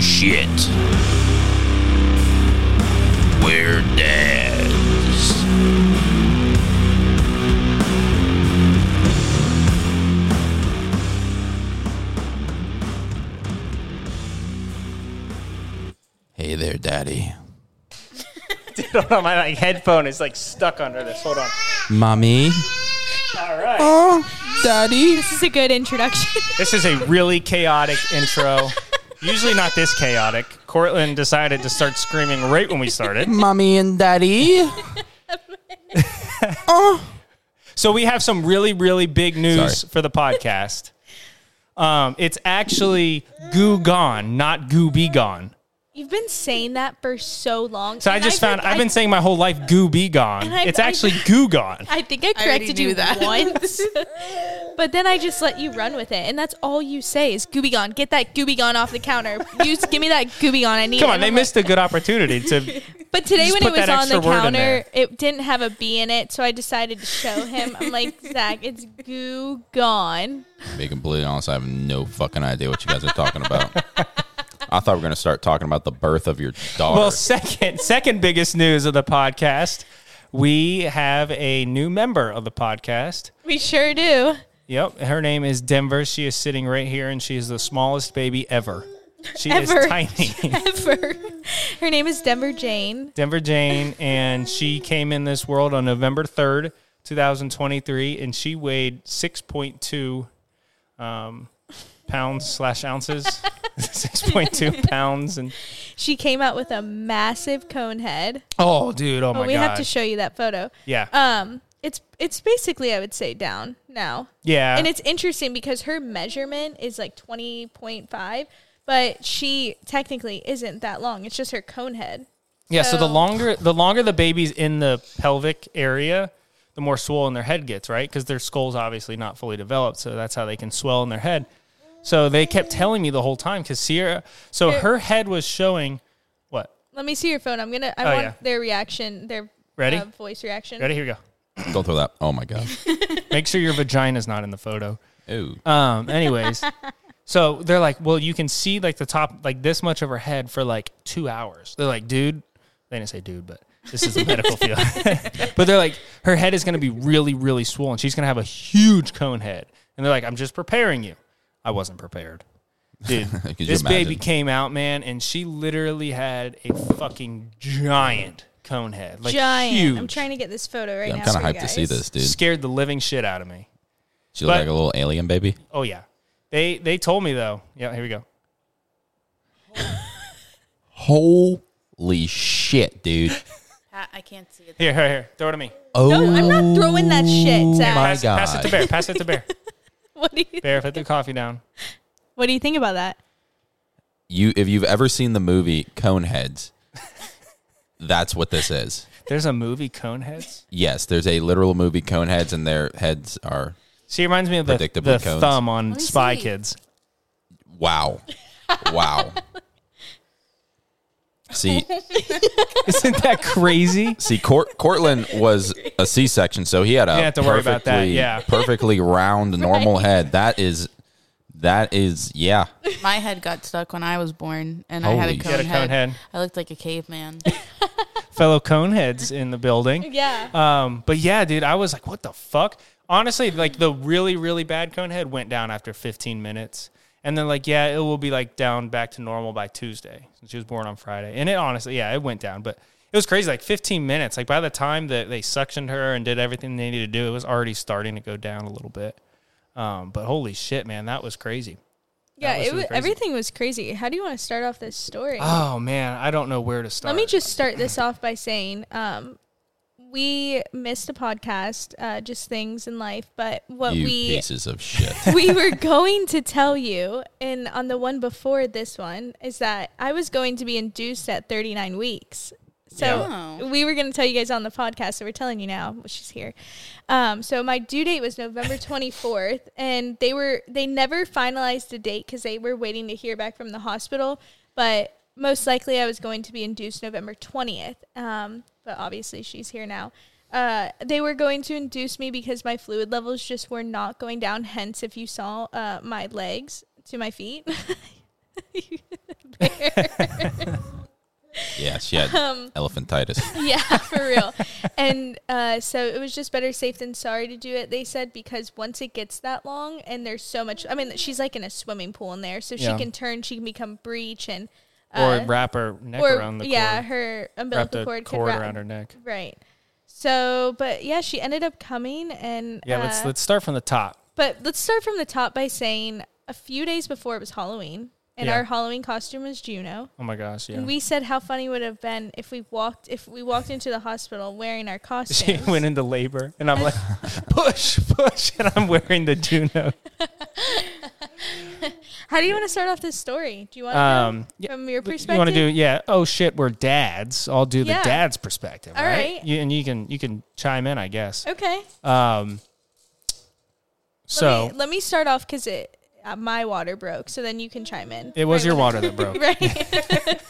shit. We're dads. Hey there, Daddy. Dude, hold on, my like, headphone is like stuck under this. Hold on. Mommy. All right. Oh, Daddy. This is a good introduction. This is a really chaotic intro. Usually not this chaotic. Cortland decided to start screaming right when we started. Mommy and Daddy. Oh. So we have some really, really big news for the podcast. It's actually Goo Gone, not Goo Be Gone. You've been saying that for so long. So I've been saying my whole life, Goo Be Gone. It's actually Goo Gone. I think I corrected you that once. But then I just let you run with it. And that's all you say is Goo Be Gone. Get that Goo Be Gone off the counter. Give me that Goo Be Gone. I need. Come on, they missed a good opportunity to. But today when it was on the counter, it didn't have a B in it. So I decided to show him. I'm like, Zach, it's Goo Gone. To be completely honest, I have no fucking idea what you guys are talking about. I thought we were going to start talking about the birth of your daughter. Well, second biggest news of the podcast, we have a new member of the podcast. We sure do. Yep. Her name is Denver. She is sitting right here, and she is the smallest baby ever. She is tiny. Ever. Her name is Denver Jane. Denver Jane, and she came in this world on November 3rd, 2023, and she weighed 6.2 pounds/ounces. 6.2 pounds. And she came out with a massive cone head. Oh, dude. Oh, my God. We have to show you that photo. Yeah. It's basically, I would say, down now. Yeah. And it's interesting because her measurement is like 20.5, but she technically isn't that long. It's just her cone head. Yeah, so the longer the baby's in the pelvic area, the more swollen their head gets, right? Because their skull's obviously not fully developed, so that's how they can swell in their head. So they kept telling me the whole time because Sierra. So her head was showing what? Let me see your phone. I want their reaction. Their voice reaction. Ready? Here we go. Don't throw that. Oh my God. Make sure your vagina's not in the photo. Ooh. Anyways, so they're like, well, you can see like the top, like this much of her head for like 2 hours. They're like, dude. They didn't say dude, but this is a medical field. But they're like, her head is going to be really, really swollen. She's going to have a huge cone head. And they're like, I'm just preparing you. I wasn't prepared. Dude, this baby came out, man, and she literally had a fucking giant cone head. Like, giant. Huge. I'm trying to get this photo right now. I'm kind of hyped to see this, dude. Scared the living shit out of me. She looked like a little alien baby? Oh, yeah. They told me, though. Yeah, here we go. Holy shit, dude. I can't see it. Here. Throw it at me. Oh. No, I'm not throwing that shit, Zach. My God. Pass it to Bear. What do you Bear, put the coffee down. What do you think about that? If you've ever seen the movie Coneheads, that's what this is. There's a movie Coneheads? Yes, there's a literal movie Coneheads, and their heads are. She reminds me of the thumb on Spy Kids. Wow. See, isn't that crazy? See, Cortland was a C-section, so he had a perfectly round, normal head. That is. My head got stuck when I was born, and I had a cone head. I looked like a caveman. Fellow cone heads in the building. Yeah. But yeah, dude, I was like, what the fuck? Honestly, like the really, really bad cone head went down after 15 minutes. And then, like, yeah, it will be, like, down back to normal by Tuesday. She was born on Friday. And it honestly, it went down. But it was crazy, like, 15 minutes. Like, by the time that they suctioned her and did everything they needed to do, it was already starting to go down a little bit. But holy shit, man, that was crazy. Yeah, everything was crazy. How do you want to start off this story? Oh, man, I don't know where to start. Let me just start this off by saying we missed a podcast, just things in life, but pieces of shit. We were going to tell you, and on the one before this one, is that I was going to be induced at 39 weeks. So we were going to tell you guys on the podcast, so we're telling you now. She's here. So my due date was November 24th, and they never finalized the date because they were waiting to hear back from the hospital, but most likely I was going to be induced November 20th. But obviously she's here now. They were going to induce me because my fluid levels just were not going down. Hence, if you saw my legs to my feet. Bear. Yeah, she had elephantitis. Yeah, for real. And so it was just better safe than sorry to do it, they said, because once it gets that long and there's so much, I mean, she's like in a swimming pool in there, so yeah. She can turn, she can become breech and. Or wrap her neck around the cord. Yeah, her umbilical cord around her neck. Right. So, but yeah, she ended up coming and. Yeah, let's start from the top. But let's start from the top by saying a few days before it was Halloween. And yeah. Our Halloween costume was Juno. Oh, my gosh, yeah. And we said how funny it would have been if we walked into the hospital wearing our costumes. She went into labor, and I'm like, push, and I'm wearing the Juno. How do you want to start off this story? Do you want to from your perspective? You want to do, yeah, oh, shit, we're dads. I'll do the dad's perspective, all right? You can chime in, I guess. Okay. Let me start off because it... my water broke, so then you can chime in. It was your water that broke. Right.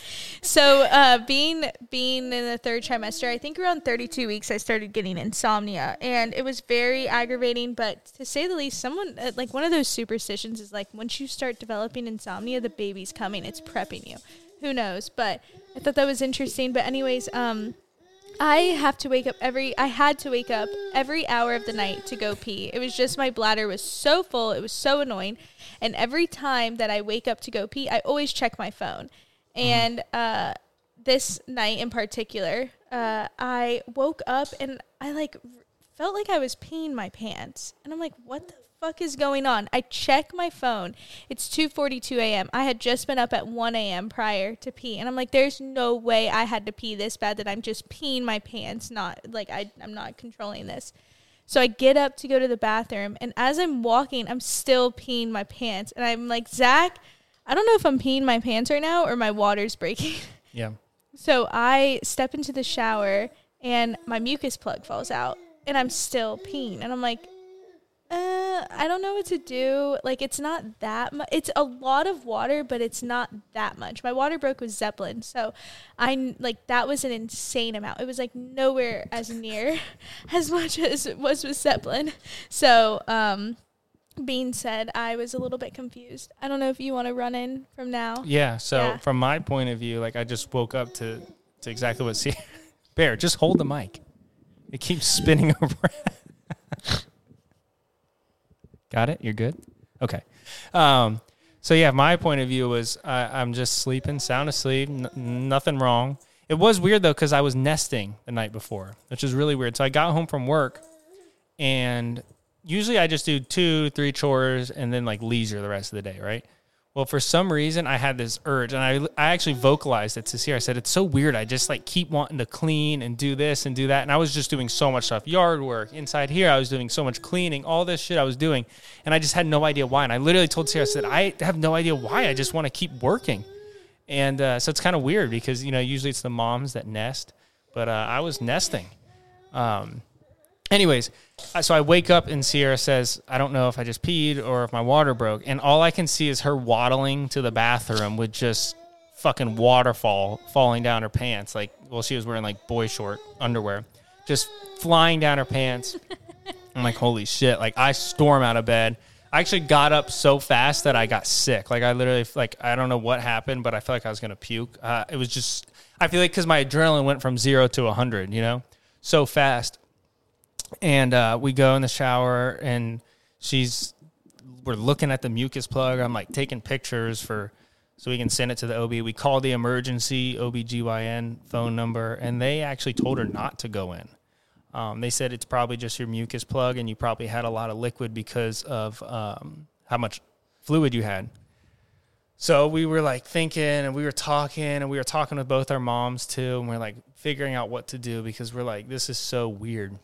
So being in the third trimester, I think around 32 weeks, I started getting insomnia, and it was very aggravating, but to say the least, someone, like one of those superstitions is like, once you start developing insomnia, the baby's coming. It's prepping you. Who knows? But I thought that was interesting. But anyways, I had to wake up every hour of the night to go pee. It was just my bladder was so full. It was so annoying. And every time that I wake up to go pee, I always check my phone. And this night in particular, I woke up and I felt like I was peeing my pants. And I'm like, what the fuck is going on? I check my phone. It's 2:42 a.m. I had just been up at 1 a.m. prior to pee, and I'm like, there's no way I had to pee this bad that I'm just peeing my pants, not like I'm not controlling this. So I get up to go to the bathroom, and as I'm walking, I'm still peeing my pants, and I'm like, Zach, I don't know if I'm peeing my pants right now or my water's breaking. Yeah. So I step into the shower, and my mucus plug falls out, and I'm still peeing, and I'm like, I don't know what to do. Like, it's not that much. It's a lot of water, but it's not that much. My water broke with Zeppelin, so I like that was an insane amount. It was like nowhere as near as much as it was with Zeppelin. So, being said, I was a little bit confused. I don't know if you want to run in from now. Yeah. So from my point of view, like I just woke up to exactly what Sierra. Bear, just hold the mic. It keeps spinning over. Got it? You're good? Okay. So, yeah, my point of view was I'm just sleeping, sound asleep, nothing wrong. It was weird, though, because I was nesting the night before, which is really weird. So I got home from work, and usually I just do 2-3 chores and then, like, leisure the rest of the day, right? Well, for some reason, I had this urge, and I actually vocalized it to Sierra. I said, it's so weird. I just, like, keep wanting to clean and do this and do that. And I was just doing so much stuff, yard work. Inside here, I was doing so much cleaning, all this shit I was doing. And I just had no idea why. And I literally told Sierra, I said, I have no idea why. I just want to keep working. And so it's kind of weird because, you know, usually it's the moms that nest. But I was nesting. Anyways, so I wake up and Sierra says, I don't know if I just peed or if my water broke. And all I can see is her waddling to the bathroom with just fucking waterfall falling down her pants. Like, well, she was wearing like boy short underwear, just flying down her pants. I'm like, holy shit. Like I storm out of bed. I actually got up so fast that I got sick. Like I literally, like, I don't know what happened, but I felt like I was going to puke. It was just, I feel like, cause my adrenaline went from 0 to 100, you know, so fast. And we go in the shower, and we're looking at the mucus plug. I'm, like, taking pictures so we can send it to the OB. We call the emergency OBGYN phone number, and they actually told her not to go in. They said it's probably just your mucus plug, and you probably had a lot of liquid because of how much fluid you had. So we were, like, thinking, and we were talking with both our moms, too, and we're, like, figuring out what to do because we're, like, this is so weird.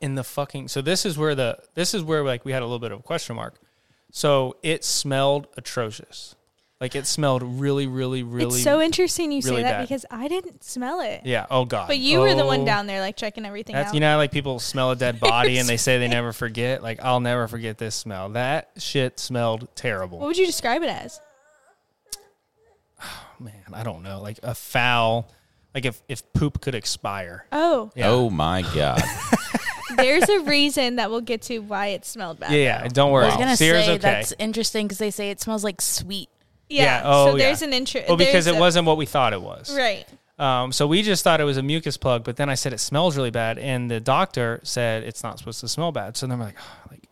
In the fucking, so this is where like we had a little bit of a question mark. So it smelled atrocious. Like it smelled really, really, really. It's so interesting you really say that bad. Because I didn't smell it. Yeah. Oh God. But you were the one down there like checking everything out. You know, like people smell a dead body and they say they never forget. Like I'll never forget this smell. That shit smelled terrible. What would you describe it as? Oh man, I don't know. Like a foul. Like if poop could expire. Oh. Yeah. Oh my God. There's a reason that we'll get to why it smelled bad. Yeah, don't worry. I was going to say, okay. That's interesting because they say it smells like sweet. Yeah. Oh, so there's an interest. Well, because it wasn't what we thought it was. Right. So we just thought it was a mucus plug, but then I said it smells really bad, and the doctor said it's not supposed to smell bad. So then I'm like, oh, like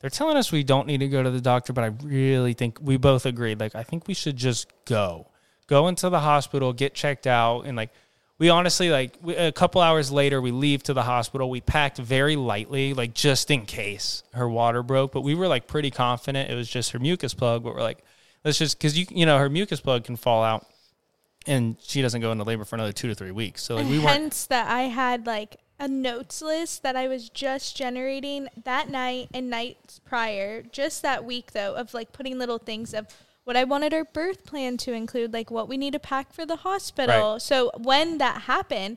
they're telling us we don't need to go to the doctor, but I really think we both agreed. Like, I think we should just go into the hospital, get checked out, and like we honestly a couple hours later we leave to the hospital. We packed very lightly, like just in case her water broke, but we were like pretty confident it was just her mucus plug. But we're like, let's just because you know her mucus plug can fall out. And she doesn't go into labor for another 2 to 3 weeks. So like we weren't. Hence that I had like a notes list that I was just generating that night and nights prior, just that week though, of like putting little things of what I wanted our birth plan to include, like what we need to pack for the hospital. Right. So when that happened,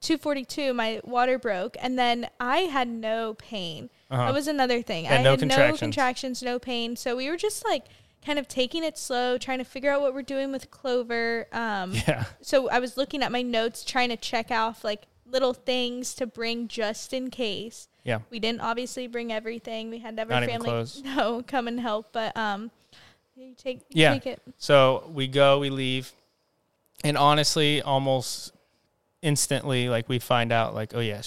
2:42, my water broke, and then I had no pain. Uh-huh. That was another thing. I had no contractions, no pain. So we were just like kind of taking it slow, trying to figure out what we're doing with Clover. So I was looking at my notes, trying to check off like little things to bring just in case. Yeah. We didn't obviously bring everything. We had to have our family come and help, but take it. So we go, we leave, and honestly, almost instantly, like we find out like, oh yeah,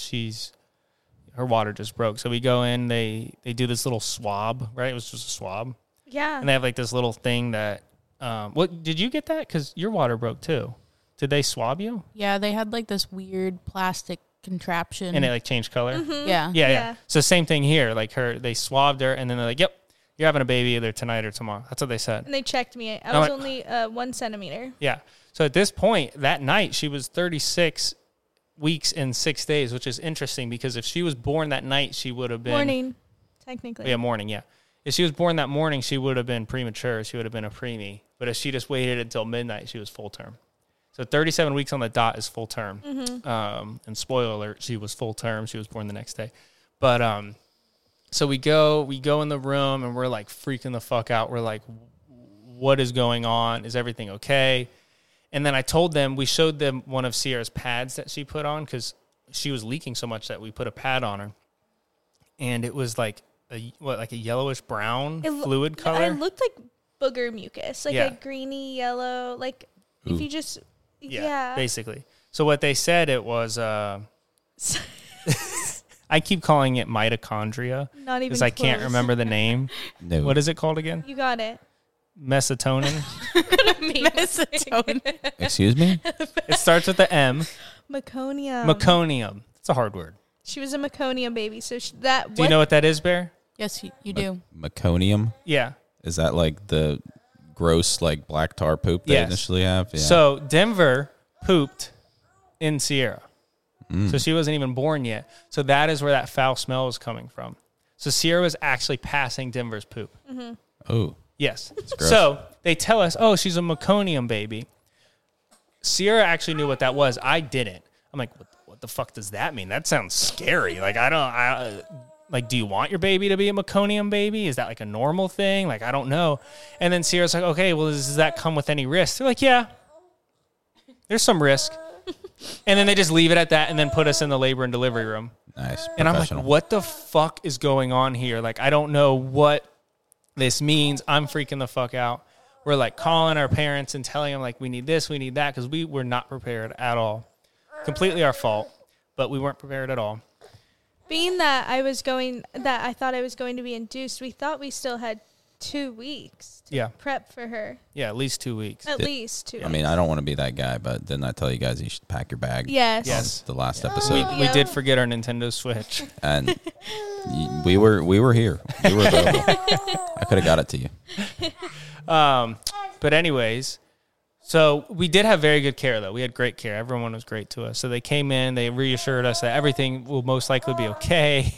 her water just broke. So we go in, they do this little swab, right? It was just a swab. Yeah. And they have like this little thing that, did you get that? Because your water broke too. Did they swab you? Yeah. They had like this weird plastic contraption. And it like changed color. Mm-hmm. Yeah. So same thing here. Like they swabbed her and then they're like, yep, you're having a baby either tonight or tomorrow. That's what they said. And they checked me. I was only 1 centimeter. Yeah. So at this point that night she was 36 weeks and 6 days, which is interesting because if she was born that night, she would have been. Morning, technically. Yeah. Morning. Yeah. If she was born that morning, she would have been premature. She would have been a preemie. But if she just waited until midnight, she was full term. So 37 weeks on the dot is full term. Mm-hmm. And spoiler alert, she was full term. She was born the next day. But so we go in the room, and we're like freaking the fuck out. We're like, what is going on? Is everything okay? And then I told them, we showed them one of Sierra's pads that she put on because she was leaking so much that we put a pad on her. And it was like, a yellowish brown fluid color. It looked like booger mucus, like a greeny yellow, like if you just basically. So what they said it was, I keep calling it mitochondria, not even because I can't remember the name. No, what is it called again? You got it. Melatonin. Melatonin. Excuse me. It starts with the M. Meconium. It's a hard word. She was a meconium baby, so that. Do you know what that is, Bear? Yes, you do. Meconium? Yeah. Is that like the gross, like black tar poop they initially have? Yeah. So Denver pooped in Sierra, so she wasn't even born yet. So that is where that foul smell was coming from. So Sierra was actually passing Denver's poop. Mm-hmm. Oh. Yes. That's gross. So they tell us, oh, she's a meconium baby. Sierra actually knew what that was. I didn't. I'm like, what the fuck does that mean? That sounds scary. Like, do you want your baby to be a meconium baby? Is that like a normal thing? Like, I don't know. And then Sierra's like, okay, well, does that come with any risk? They're like, yeah, there's some risk. And then they just leave it at that and then put us in the labor and delivery room. Nice. And I'm like, what the fuck is going on here? Like, I don't know what this means. I'm freaking the fuck out. We're like calling our parents and telling them like, we need this, we need that. Cause we were not prepared at all. Completely our fault, but we weren't prepared at all. Being that I thought I was going to be induced, we thought we still had 2 weeks to prep for her. Yeah, at least 2 weeks. I mean, I don't want to be that guy, but didn't I tell you guys you should pack your bag? Yes. The last episode. We did forget our Nintendo Switch. And we were here. We were available. I could have got it to you. But anyways... So we did have very good care, though. We had great care. Everyone was great to us. So they came in. They reassured us that everything will most likely be okay.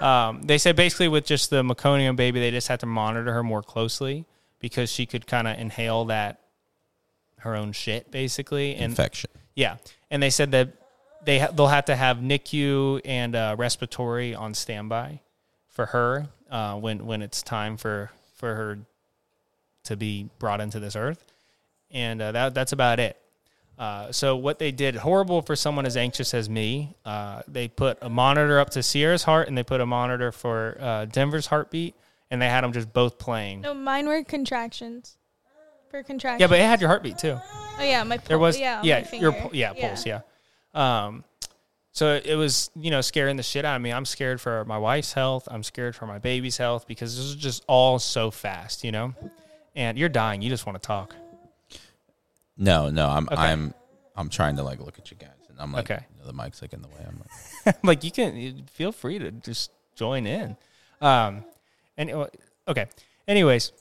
They said basically with just the meconium baby, they just had to monitor her more closely because she could kind of inhale her own shit, basically. Infection. Yeah. And they said that they'll have to have NICU and respiratory on standby for her when it's time for her to be brought into this earth. And that's about it. So what they did, horrible for someone as anxious as me, they put a monitor up to Sierra's heart, and they put a monitor for Denver's heartbeat, and they had them just both playing. No, mine were contractions. for contractions. Yeah, but it had your heartbeat too. Oh yeah, my pulse. There was pulse. Yeah. So it was, you know, scaring the shit out of me. I'm scared for my wife's health. I'm scared for my baby's health because this is just all so fast, you know. And you're dying. You just want to talk. No, I'm trying to like look at you guys, and I'm like, okay. You know, the mic's like in the way. I'm like, you can feel free to just join in. Anyways,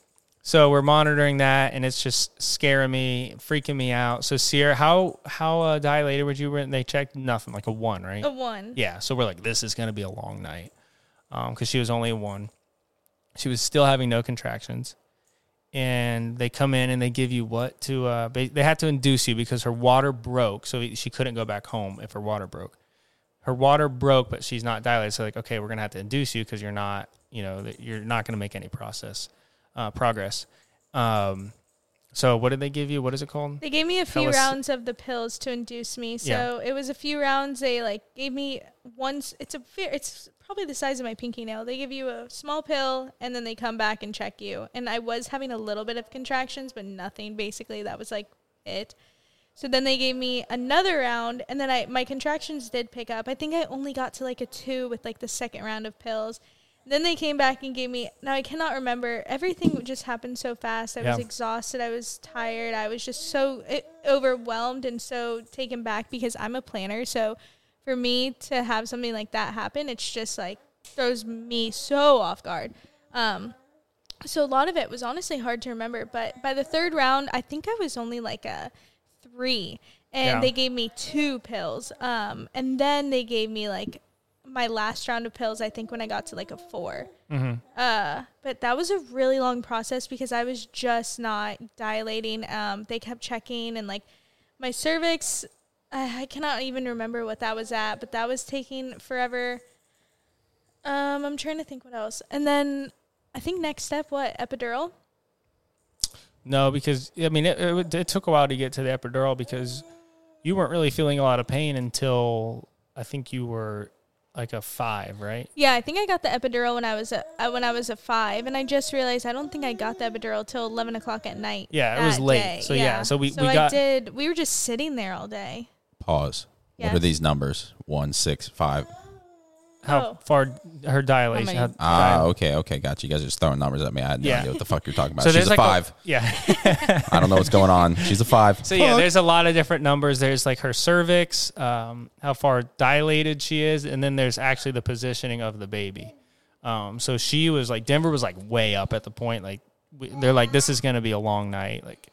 so we're monitoring that, and it's just scaring me, freaking me out. So Sierra, how dilated were you? They checked nothing, like a 1, right? A 1. Yeah. So we're like, this is gonna be a long night, because she was only a 1. She was still having no contractions. And they come in and they give you what to, they had to induce you because her water broke. So she couldn't go back home if her water broke. Her water broke, but she's not dilated. So like, okay, we're going to have to induce you because you're not going to make any progress. So what did they give you? What is it called? They gave me a few rounds of the pills to induce me. So it was a few rounds. They like gave me once. It's probably the size of my pinky nail. They give you a small pill and then they come back and check you. And I was having a little bit of contractions, but nothing basically. That was like it. So then they gave me another round, and then my contractions did pick up. I think I only got to like a 2 with like the second round of pills. Then they came back and gave me, now I cannot remember, everything just happened so fast. I was exhausted. I was tired. I was just so overwhelmed and so taken back because I'm a planner. So for me to have something like that happen, it's just like throws me so off guard. So a lot of it was honestly hard to remember. But by the third round, I think I was only like a 3. And they gave me 2 pills. And then they gave me like my last round of pills, I think, when I got to like a 4. Mm-hmm. But that was a really long process because I was just not dilating. They kept checking, and like my cervix, I cannot even remember what that was at, but that was taking forever. I'm trying to think what else. And then I think next step, what, epidural? No, because I mean, it took a while to get to the epidural because you weren't really feeling a lot of pain until I think you were like a 5, right? Yeah, I think I got the epidural when I was a 5, and I just realized I don't think I got the epidural till 11 o'clock at night. Yeah, it was late. Day. So we were just sitting there all day. Pause. Yes. What are these numbers? 1, 6, 5. How far her dilation? Okay, gotcha. You guys are just throwing numbers at me. I had no idea what the fuck you're talking about. So she's a 5. I don't know what's going on. She's a 5. So there's a lot of different numbers. There's like her cervix, how far dilated she is, and then there's actually the positioning of the baby. So she was like, Denver was like way up at the point. Like they're like, this is going to be a long night. Like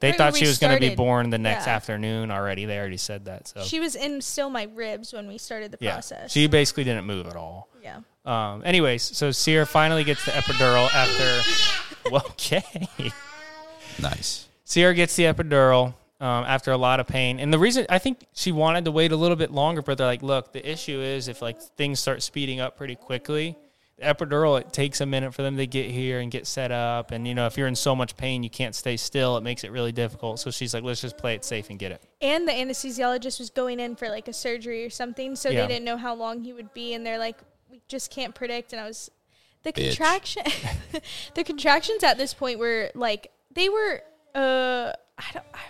they thought she was going to be born the next afternoon already. They already said that. So she was in still my ribs when we started the process. She basically didn't move at all. Yeah. Anyways, so Sierra finally gets the epidural after. Okay. Nice. Sierra gets the epidural after a lot of pain, and the reason I think she wanted to wait a little bit longer, but they're like, look, the issue is if like things start speeding up pretty quickly. Epidural, it takes a minute for them to get here and get set up, and you know, if you're in so much pain you can't stay still, it makes it really difficult. So she's like, let's just play it safe and get it. And the anesthesiologist was going in for like a surgery or something, so they didn't know how long he would be, and they're like, we just can't predict. And I was the contractions at this point were like, they were I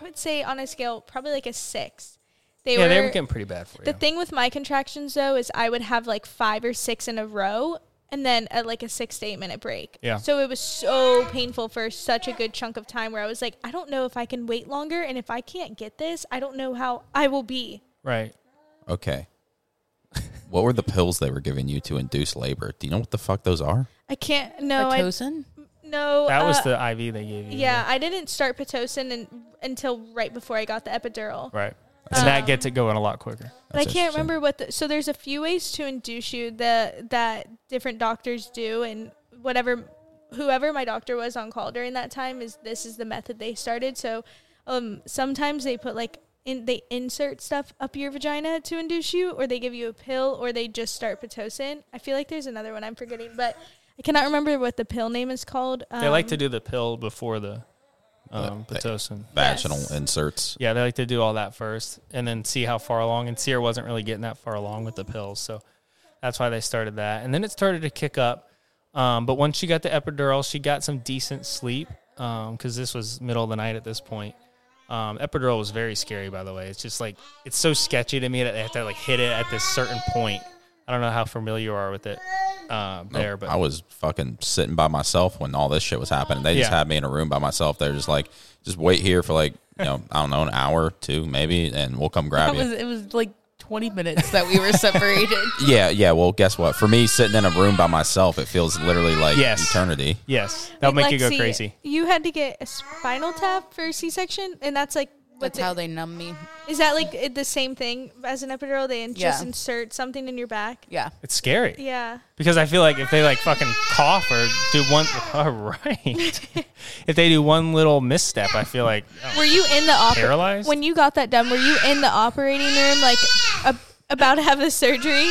would say on a scale probably like a 6. They were getting pretty bad for you. The thing with my contractions though is I would have like 5 or 6 in a row, and then like a 6 to 8 minute break. Yeah. So it was so painful for such a good chunk of time where I was like, I don't know if I can wait longer. And if I can't get this, I don't know how I will be. Right. Okay. What were the pills they were giving you to induce labor? Do you know what the fuck those are? I can't. No. Pitocin? No. That was the IV they gave you. Yeah. I didn't start pitocin until right before I got the epidural. Right. And that gets it going a lot quicker. But I can't remember so there's a few ways to induce you that different doctors do, and whoever my doctor was on call during that time is the method they started. So sometimes they put like they insert stuff up your vagina to induce you, or they give you a pill, or they just start pitocin. I feel like there's another one I'm forgetting, but I cannot remember what the pill name is called. They like to do the pill before the pitocin. Vaginal inserts. Yeah, they like to do all that first and then see how far along. And Sierra wasn't really getting that far along with the pills, so that's why they started that. And then it started to kick up. But once she got the epidural, she got some decent sleep. because this was middle of the night at this point. Epidural was very scary, by the way. It's just like, it's so sketchy to me that they have to like hit it at this certain point. I don't know how familiar you are with it, Bear, but I was fucking sitting by myself when all this shit was happening. They just had me in a room by myself. They're just like, just wait here for like, you know, I don't know, an hour, two maybe, and we'll come grab you. It was like 20 minutes that we were separated. Yeah. Well, guess what? For me, sitting in a room by myself, it feels literally like eternity. Yes. That'll make you go crazy. You had to get a spinal tap for C-section, and that's like... That's how they numb me. Is that like the same thing as an epidural? They just insert something in your back? Yeah. It's scary. Yeah. Because I feel like if they like fucking cough or do one... All right. If they do one little misstep, I feel like... Oh, were you in the... Paralyzed? When you got that done, were you in the operating room like about to have the surgery?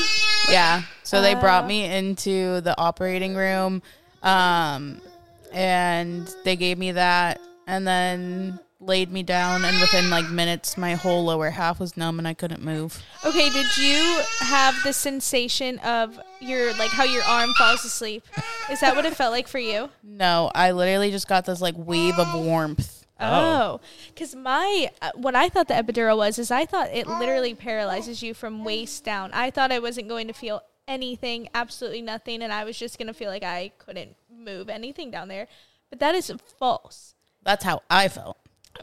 Yeah. So they brought me into the operating room and they gave me that and then... laid me down, and within like minutes my whole lower half was numb and I couldn't move. Okay, did you have the sensation of your like how your arm falls asleep? Is that what it felt like for you? No, I literally just got this like wave of warmth. Oh, because my what I thought the epidural was is I thought it literally paralyzes you from waist down. I thought I wasn't going to feel anything, absolutely nothing, and I was just going to feel like I couldn't move anything down there. But that is false. That's how I felt.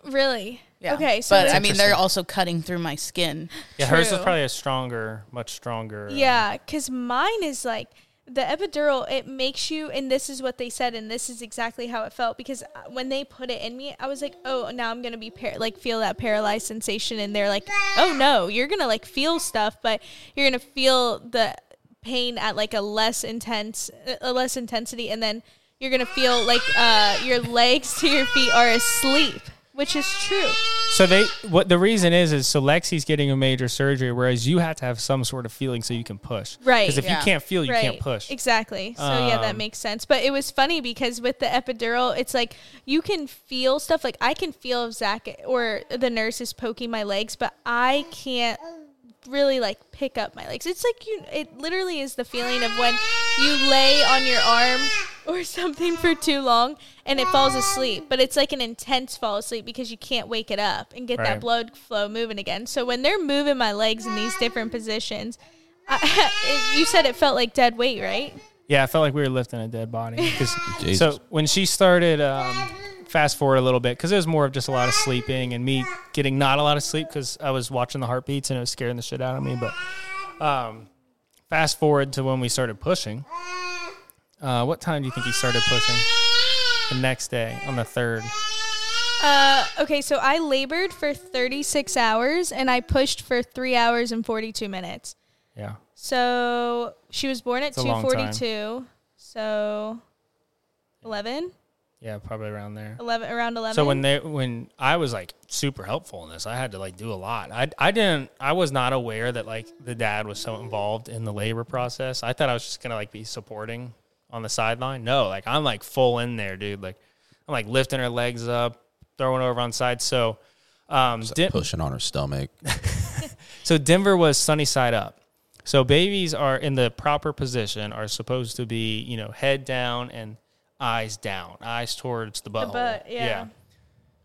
Really? Yeah. Okay. So but I mean, they're also cutting through my skin. Yeah, true. Hers is probably much stronger. Yeah, because mine is like the epidural. It makes you, and this is what they said, and this is exactly how it felt. Because when they put it in me, I was like, oh, now I'm gonna be feel that paralyzed sensation, and they're like, oh no, you're gonna like feel stuff, but you're gonna feel the pain at like a less intensity, and then you're gonna feel like your legs to your feet are asleep. Which is true. So the reason is Lexi's getting a major surgery, whereas you have to have some sort of feeling so you can push. Right. Because if you can't feel, you can't push. Exactly. So that makes sense. But it was funny because with the epidural, it's like you can feel stuff. Like I can feel if Zach or the nurse is poking my legs, but I can't really like pick up my legs. It's like it literally is the feeling of when you lay on your arm or something for too long and it falls asleep, but it's like an intense fall asleep because you can't wake it up and get that blood flow moving again. So when they're moving my legs in these different positions, you said it felt like dead weight, right? Yeah, I felt like we were lifting a dead body. So when she started, fast forward a little bit, because it was more of just a lot of sleeping and me getting not a lot of sleep because I was watching the heartbeats and it was scaring the shit out of me. But fast forward to when we started pushing. What time do you think he started pushing? The next day, on the 3rd. Okay, so I labored for 36 hours, and I pushed for 3 hours and 42 minutes. Yeah. So she was born at 2:42, so 11? Yeah, probably around there. Around 11. So when I was like super helpful in this, I had to like do a lot. I was not aware that like the dad was so involved in the labor process. I thought I was just gonna like be supporting on the sideline. No, like I'm like full in there, dude. Like I'm like lifting her legs up, throwing her over on side. So pushing on her stomach. So Denver was sunny side up. So babies are in the proper position, are supposed to be, you know, head down and eyes down, eyes towards the butthole. The butt, yeah.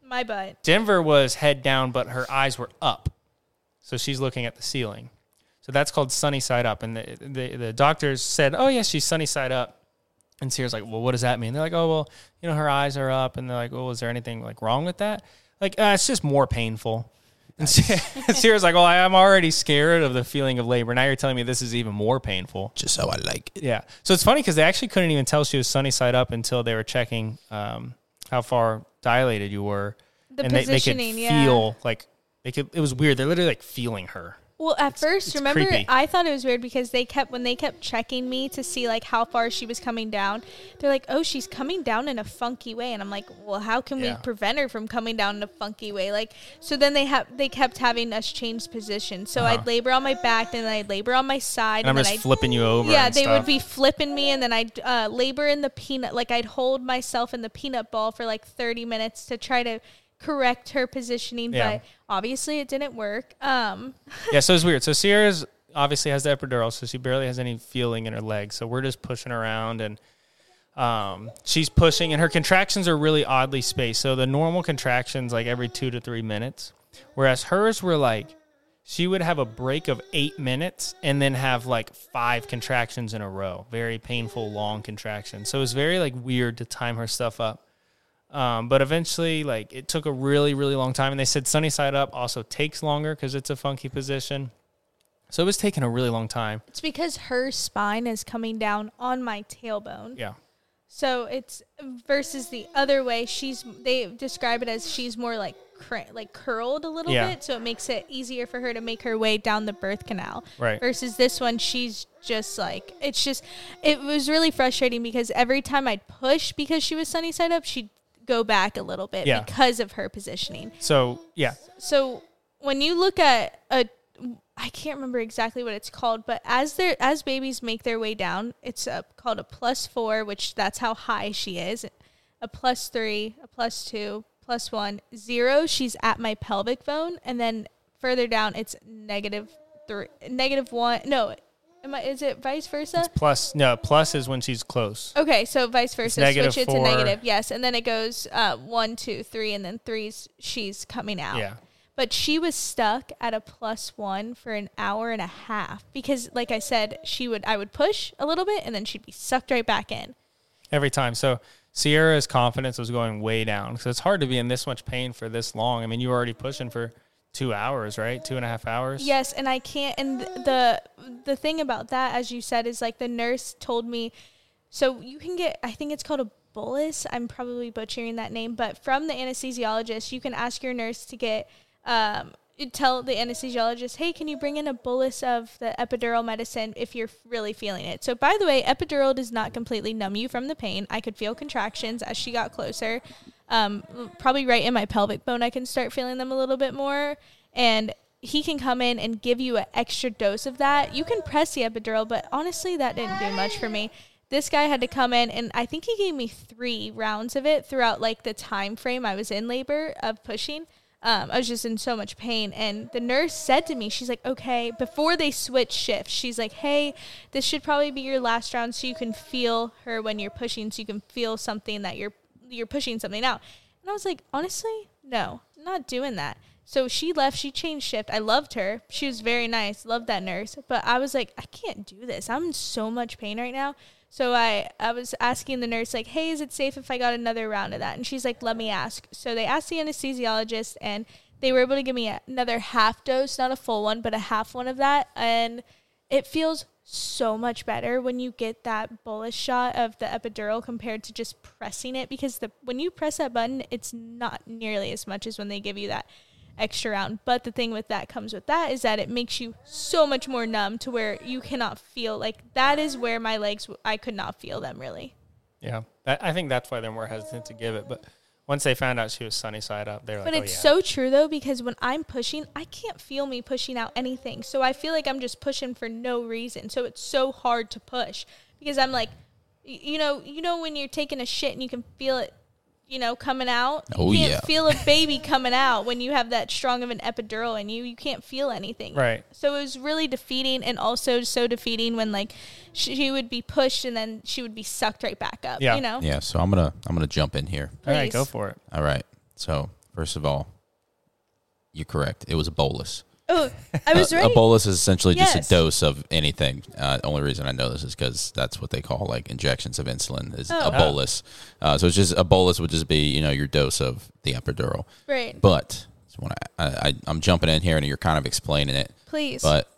My butt. Denver was head down, but her eyes were up. So she's looking at the ceiling. So that's called sunny side up. And the doctors said, oh, yeah, she's sunny side up. And Sierra's like, well, what does that mean? They're like, oh, well, you know, her eyes are up. And they're like, oh, is there anything like wrong with that? Like, it's just more painful. Nice. And Sierra's like, well, I'm already scared of the feeling of labor. Now you're telling me this is even more painful. Just how I like it. Yeah. So it's funny because they actually couldn't even tell she was sunny side up until they were checking how far dilated you were. And positioning, they could feel like it was weird. They're literally like feeling her. Well, at first, remember, creepy. I thought it was weird because when they kept checking me to see like how far she was coming down, they're like, oh, she's coming down in a funky way. And I'm like, well, how can we prevent her from coming down in a funky way? Like, so then they kept having us change positions. So I'd labor on my back, then I'd labor on my side. And I'm just flipping you over. Yeah, they would be flipping me. And then I'd labor in the peanut, like I'd hold myself in the peanut ball for like 30 minutes to try to correct her positioning, but obviously it didn't work. Yeah, so it's weird. So Sierra's obviously has the epidural, so she barely has any feeling in her legs. So we're just pushing around, and She's pushing, and her contractions are really oddly spaced. So the normal contractions, like, every 2 to 3 minutes, whereas hers were, like, she would have a break of 8 minutes and then have, like, 5 contractions in a row, very painful, long contractions. So it was very, like, weird to time her stuff up. But eventually, like, it took a really, really long time. And they said sunny side up also takes longer because it's a funky position. So it was taking a really long time. It's because her spine is coming down on my tailbone. Yeah. So it's versus the other way. They describe it as she's more like curled a little bit, so it makes it easier for her to make her way down the birth canal. Right. Versus this one, she's just like, it was really frustrating because every time I'd push because she was sunny side up, she'd go back a little bit because of her positioning. So, yeah. So when you look at I can't remember exactly what it's called, but as babies make their way down, it's called a +4, which that's how high she is, a +3, a +2, +1, 0. She's at my pelvic bone, and then further down, it's -3, -1. No, is it vice versa? It's plus. No, plus is when she's close. Okay, so vice versa, switch it to negative. Yes, and then it goes 1, 2, 3, and then 3's she's coming out. Yeah. But she was stuck at a +1 for an hour and a half because, like I said, I would push a little bit, and then she'd be sucked right back in. Every time. So Sierra's confidence was going way down. So it's hard to be in this much pain for this long. I mean, you were already pushing for 2 hours, right? 2.5 hours. Yes, and I can't. And the thing about that, as you said, is like the nurse told me, so you can get, I think it's called a bolus. I'm probably butchering that name. But from the anesthesiologist, you can ask your nurse to get, you tell the anesthesiologist, hey, can you bring in a bolus of the epidural medicine if you're really feeling it? So, by the way, epidural does not completely numb you from the pain. I could feel contractions as she got closer. Probably right in my pelvic bone, I can start feeling them a little bit more. And he can come in and give you an extra dose of that. You can press the epidural, but honestly, that didn't do much for me. This guy had to come in, and I think he gave me 3 rounds of it throughout, like, the time frame I was in labor of pushing. I was just in so much pain, and the nurse said to me, she's like, okay, before they switch shifts, she's like, hey, this should probably be your last round so you can feel her when you're pushing, so you can feel something that you're pushing something out. And I was like, honestly, no, not doing that. So she left, she changed shift. I loved her. She was very nice, loved that nurse. But I was like, I can't do this. I'm in so much pain right now. So I was asking the nurse, like, hey, is it safe if I got another round of that? And she's like, let me ask. So they asked the anesthesiologist, and they were able to give me another half dose, not a full one, but a half one of that. And it feels so much better when you get that bolus shot of the epidural compared to just pressing it, because when you press that button, it's not nearly as much as when they give you that extra round. But the thing with that comes with that is that it makes you so much more numb to where you cannot feel. Like, that is where my legs, I could not feel them really. Yeah, I think that's why they're more hesitant to give it. But once they found out she was sunny side up, they're like, but it's so true though, because when I'm pushing, I can't feel me pushing out anything. So I feel like I'm just pushing for no reason. So it's so hard to push because I'm like, you know when you're taking a shit and you can feel it, coming out. You can't feel a baby coming out when you have that strong of an epidural in you. You can't feel anything. Right. So it was really defeating, and also so defeating when, like, she would be pushed and then she would be sucked right back up. Yeah. Yeah. So I'm gonna jump in here. Please. All right, go for it. All right. So first of all, you're correct. It was a bolus. Oh, I was right. A bolus is essentially just a dose of anything. The only reason I know this is because that's what they call, like, injections of insulin is a bolus. So it's just a bolus would just be, your dose of the epidural. Right. But so when I'm jumping in here and you're kind of explaining it. Please. But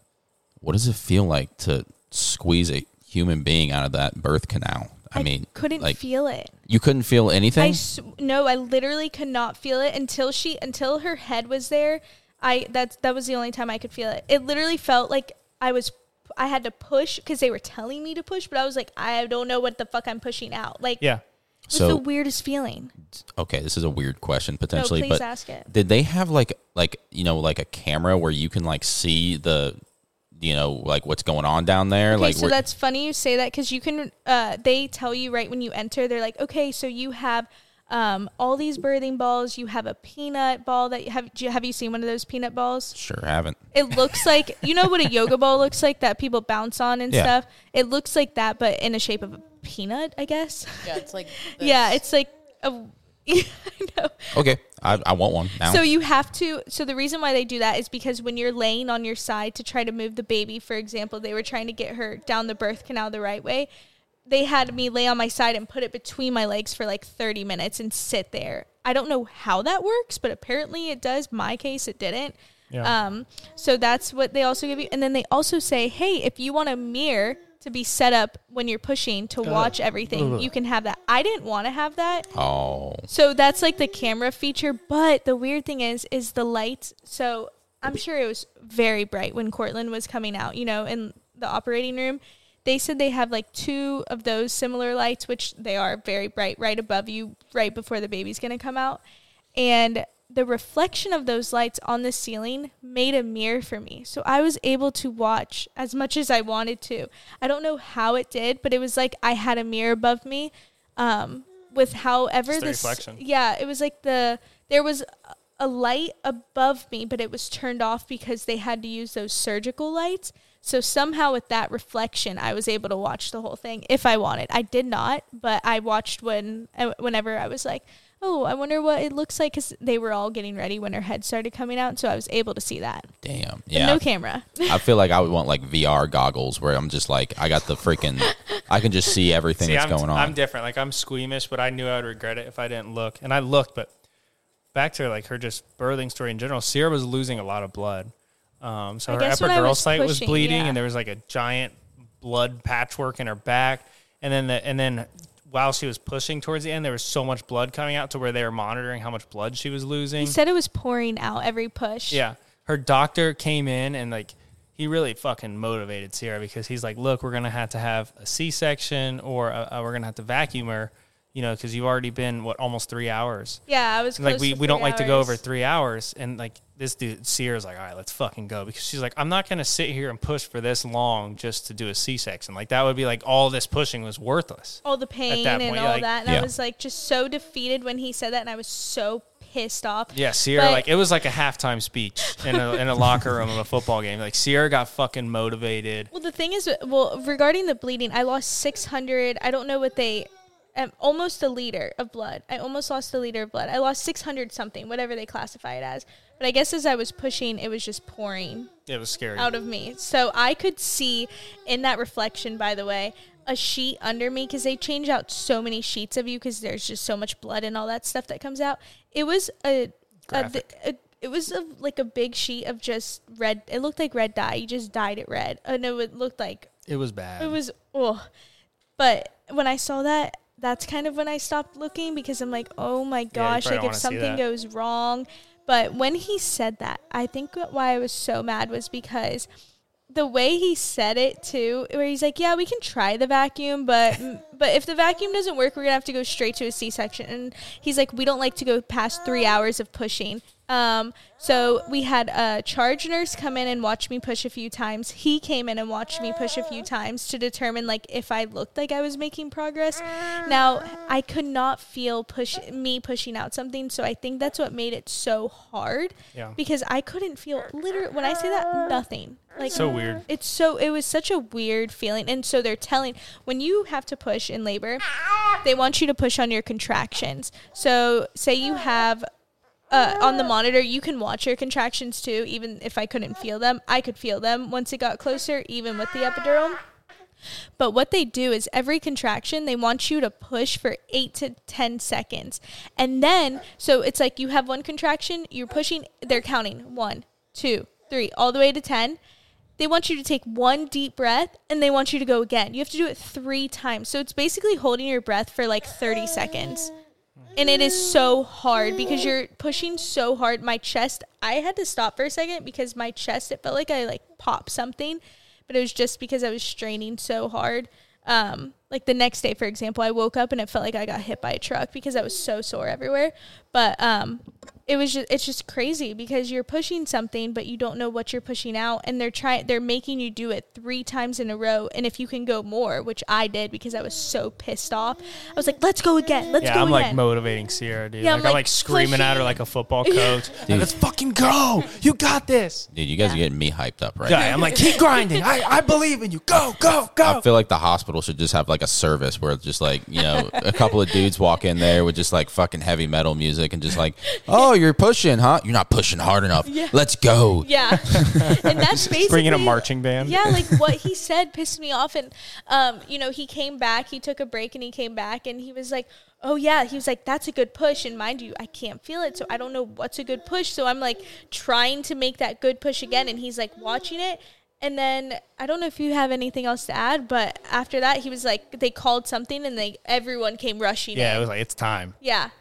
what does it feel like to squeeze a human being out of that birth canal? I mean, couldn't feel it. You couldn't feel anything? No, I literally could not feel it until her head was there. That was the only time I could feel it. It literally felt like I had to push because they were telling me to push, but I was like, I don't know what the fuck I'm pushing out. Like, yeah, it's the weirdest feeling. Okay, this is a weird question potentially. No, please ask it. Did they have like a camera where you can see the what's going on down there? Okay, so that's funny you say that because you can. They tell you right when you enter. They're like, okay, so you have All these birthing balls. You have a peanut ball that you have. Have you seen one of those peanut balls? Sure haven't. It looks like, you know what a yoga ball looks like that people bounce on and stuff? It looks like that, but in a shape of a peanut, I guess. Yeah, it's like this. Yeah, it's like a... Yeah, I know. Okay, I want one now. So you have to, so the reason why they do that is because when you're laying on your side to try to move the baby, for example, they were trying to get her down the birth canal the right way. They had me lay on my side and put it between my legs for like 30 minutes and sit there. I don't know how that works, but apparently it does. My case, it didn't. Yeah. So that's what they also give you. And then they also say, hey, if you want a mirror to be set up when you're pushing to watch everything, you can have that. I didn't want to have that. Oh. So that's like the camera feature. But the weird thing is the lights. So I'm sure it was very bright when Cortland was coming out, you know, in the operating room. They said they have like two of those similar lights, which they are very bright, right above you, right before the baby's going to come out. And the reflection of those lights on the ceiling made a mirror for me. So I was able to watch as much as I wanted to. I don't know how it did, but it was like I had a mirror above me with however the reflection. Yeah, it was like there was a light above me, but it was turned off because they had to use those surgical lights. So somehow with that reflection, I was able to watch the whole thing if I wanted. I did not, but I watched whenever I was like, oh, I wonder what it looks like, because they were all getting ready when her head started coming out, so I was able to see that. Damn. But yeah. No camera. I feel like I would want, like, VR goggles where I'm just, like, I got the freaking, I can just see everything going on. I'm different. Like, I'm squeamish, but I knew I would regret it if I didn't look. And I looked, but back to, like, her just birthing story in general, Sierra was losing a lot of blood. So her epidural site was bleeding, and there was, like, a giant blood patchwork in her back. And then while she was pushing towards the end, there was so much blood coming out to where they were monitoring how much blood she was losing. He said it was pouring out every push. Yeah. Her doctor came in and, like, he really fucking motivated Sierra because he's like, look, we're going to have a C-section or we're going to have to vacuum her, you know, because you've already been, almost 3 hours. Yeah, I was close to 3 hours. We don't like to go over 3 hours. And, like, this dude, Sierra's like, all right, let's fucking go. Because she's like, I'm not going to sit here and push for this long just to do a C-section. Like, that would be like all this pushing was worthless. All the pain and all that. And I was, like, just so defeated when he said that. And I was so pissed off. Yeah, Sierra, it was like a halftime speech in a locker room of a football game. Like, Sierra got fucking motivated. Well, the thing is, regarding the bleeding, I lost 600. I don't know what they... almost a liter of blood. I almost lost a liter of blood. I lost 600-something, whatever they classify it as. But I guess as I was pushing, it was just pouring. It was scary. Out of me. So I could see in that reflection, by the way, a sheet under me because they change out so many sheets of you because there's just so much blood and all that stuff that comes out. It was a big sheet of just red. It looked like red dye. You just dyed it red. I know it looked like. It was bad. It was, But when I saw that, that's kind of when I stopped looking because I'm like, oh, my gosh, like if something goes wrong. But when he said that, I think why I was so mad was because the way he said it, too, where he's like, yeah, we can try the vacuum, but if the vacuum doesn't work, we're going to have to go straight to a C-section. And he's like, we don't like to go past 3 hours of pushing. So we had a charge nurse come in and watch me push a few times. He came in and watched me push a few times to determine like if I looked like I was making progress. Now I could not feel pushing out something. So I think that's what made it so hard because I couldn't feel literally when I say that nothing like so weird. It was such a weird feeling. And so they're telling when you have to push in labor, they want you to push on your contractions. So say you have, on the monitor, you can watch your contractions too, even if I couldn't feel them. I could feel them once it got closer, even with the epidural. But what they do is every contraction, they want you to push for 8 to 10 seconds. And then, so it's like you have one contraction, you're pushing, they're counting 1, 2, 3, all the way to 10. They want you to take one deep breath, and they want you to go again. You have to do it 3 times. So it's basically holding your breath for like 30 seconds. And it is so hard because you're pushing so hard. My chest, I had to stop for a second because my chest, it felt like I popped something, but it was just because I was straining so hard. like the next day, for example, I woke up and it felt like I got hit by a truck because I was so sore everywhere. But it's just crazy because you're pushing something, but you don't know what you're pushing out, and they're making you do it 3 times in a row. And if you can go more, which I did because I was so pissed off, I was like, "Let's go again, let's go again." Yeah, I'm like motivating Sierra, dude. Yeah, I'm like screaming pushing at her like a football coach. Dude, let's fucking go! You got this, dude. You guys are getting me hyped up, right? Yeah, I'm like, keep grinding. I believe in you. Go, go, go. I feel like the hospital should just have like a service where it's just like, you know, a couple of dudes walk in there with just like fucking heavy metal music and just like, oh, you're pushing, huh? You're not pushing hard enough. Yeah. Let's go. Yeah. And that's basically bringing a marching band. Yeah, like what he said pissed me off. And, you know, he came back. He took a break and he came back and he was like, oh, yeah. He was like, that's a good push. And mind you, I can't feel it. So I don't know what's a good push. So I'm like trying to make that good push again. And he's like watching it. And then I don't know if you have anything else to add, but after that, he was like, they called something and everyone came rushing in. Yeah, it was like, it's time. Yeah.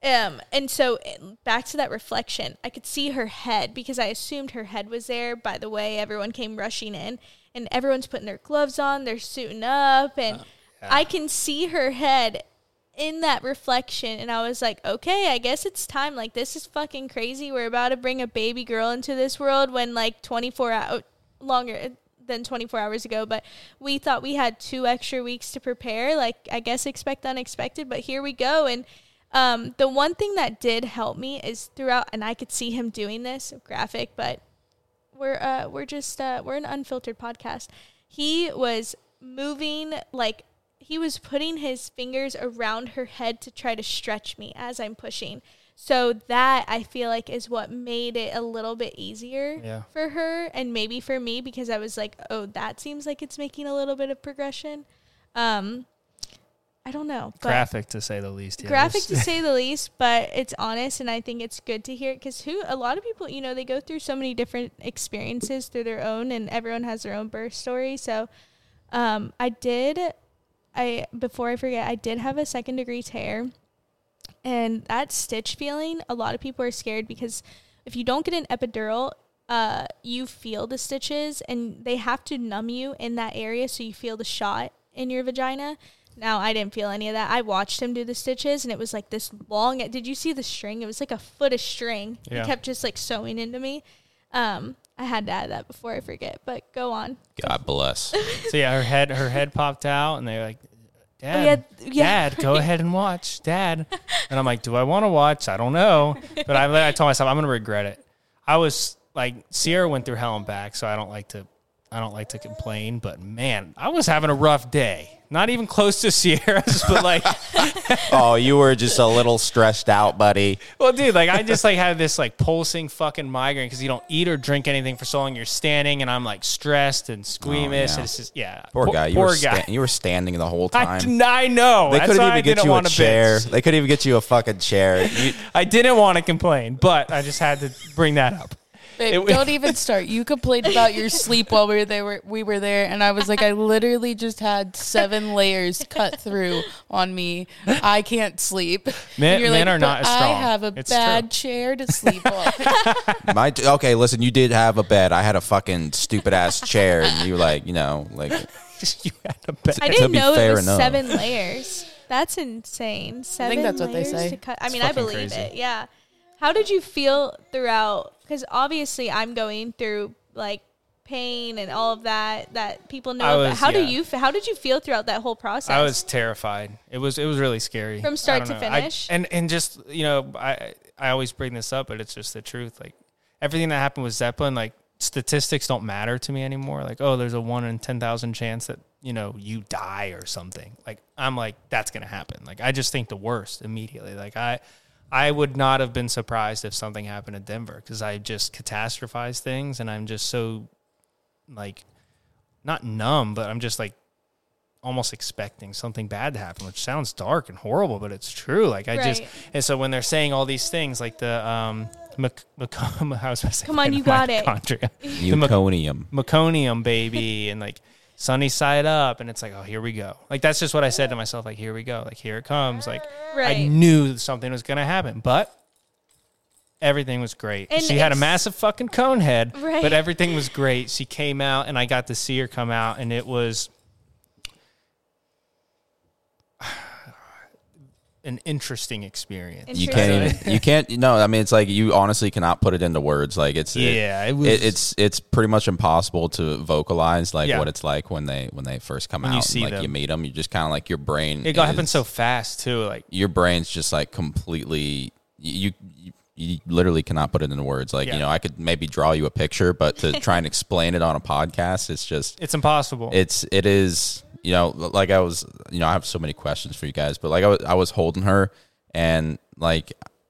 And so back to that reflection, I could see her head because I assumed her head was there. By the way, everyone came rushing in and everyone's putting their gloves on. They're suiting up and I can see her head in that reflection. And I was like, okay, I guess it's time. Like, this is fucking crazy. We're about to bring a baby girl into this world when like 24 hours, longer than 24 hours ago, but we thought we had 2 extra weeks to prepare. Like, I guess expect the unexpected, but here we go. And the one thing that did help me is throughout, and I could see him doing this, graphic, but we're an unfiltered podcast. He was moving, like he was putting his fingers around her head to try to stretch me as I'm pushing. So that, I feel like, is what made it a little bit easier for her and maybe for me, because I was like, oh, that seems like it's making a little bit of progression. I don't know. But graphic to say the least. Yeah. Graphic to say the least, but it's honest, and I think it's good to hear it because a lot of people, you know, they go through so many different experiences through their own, and everyone has their own birth story. So before I forget, I did have a 2nd-degree tear, and that stitch feeling, a lot of people are scared because if you don't get an epidural, you feel the stitches, and they have to numb you in that area so you feel the shot in your vagina. Now, I didn't feel any of that. I watched him do the stitches, and it was like this long. Did you see the string? It was like a foot of string. Yeah. He kept just like sewing into me. I had to add that before I forget, but go on. God bless. So, yeah, her head popped out, and they were like, Dad, go ahead and watch. Dad. And I'm like, do I want to watch? I don't know. But I told myself, I'm going to regret it. I was like, Sierra went through hell and back, so I don't like to complain, but man, I was having a rough day. Not even close to Sierra's, but like, oh, you were just a little stressed out, buddy. Well, dude, like I just like had this like pulsing fucking migraine because you don't eat or drink anything for so long. You're standing, and I'm like stressed and squeamish. Oh, yeah. And it's just Poor guy. You were standing the whole time. I know. They couldn't even get you a chair. They couldn't even get you a fucking chair. I didn't want to complain, but I just had to bring that up. Babe, don't even start. You complained about your sleep while we were there, and I was like, I literally just had 7 layers cut through on me. I can't sleep. Men are not as strong. I have a bad chair to sleep on. Okay, listen, you did have a bed. I had a fucking stupid-ass chair, and you were like, you know, like... You had a bed. I didn't know it was enough. 7 layers. That's insane. 7 I think that's what they say. To cut. I mean, I believe crazy. It, yeah. How did you feel throughout... Because obviously I'm going through, like, pain and all of that people know about. How did you feel throughout that whole process? I was terrified. It was really scary. From start to finish? And just, you know, I always bring this up, but it's just the truth. Like, everything that happened with Zeppelin, like, statistics don't matter to me anymore. Like, oh, there's a 1 in 10,000 chance that, you know, you die or something. Like, I'm like, that's going to happen. Like, I just think the worst immediately. Like, I would not have been surprised if something happened in Denver because I just catastrophize things and I'm just so, like, not numb, but I'm just, like, almost expecting something bad to happen, which sounds dark and horrible, but it's true. Like, and so when they're saying all these things, like the, meconium baby and, like, sunny side up, and it's like, oh, here we go. Like, that's just what I said to myself, like, here we go. Like, here it comes. Like, right. I knew something was going to happen, but everything was great. And she had a massive fucking cone head, right. But everything was great. She came out, and I got to see her come out, and it was an interesting experience. You can't. No, I mean, it's like you honestly cannot put it into words. Like it's pretty much impossible to vocalize what it's like when they first come out. And, you meet them, you just kind of like your brain. It happened so fast too. Like your brain's just like completely. You literally cannot put it into words. I could maybe draw you a picture, but to try and explain it on a podcast, it's impossible. It is. I have so many questions for you guys, but I was holding her, and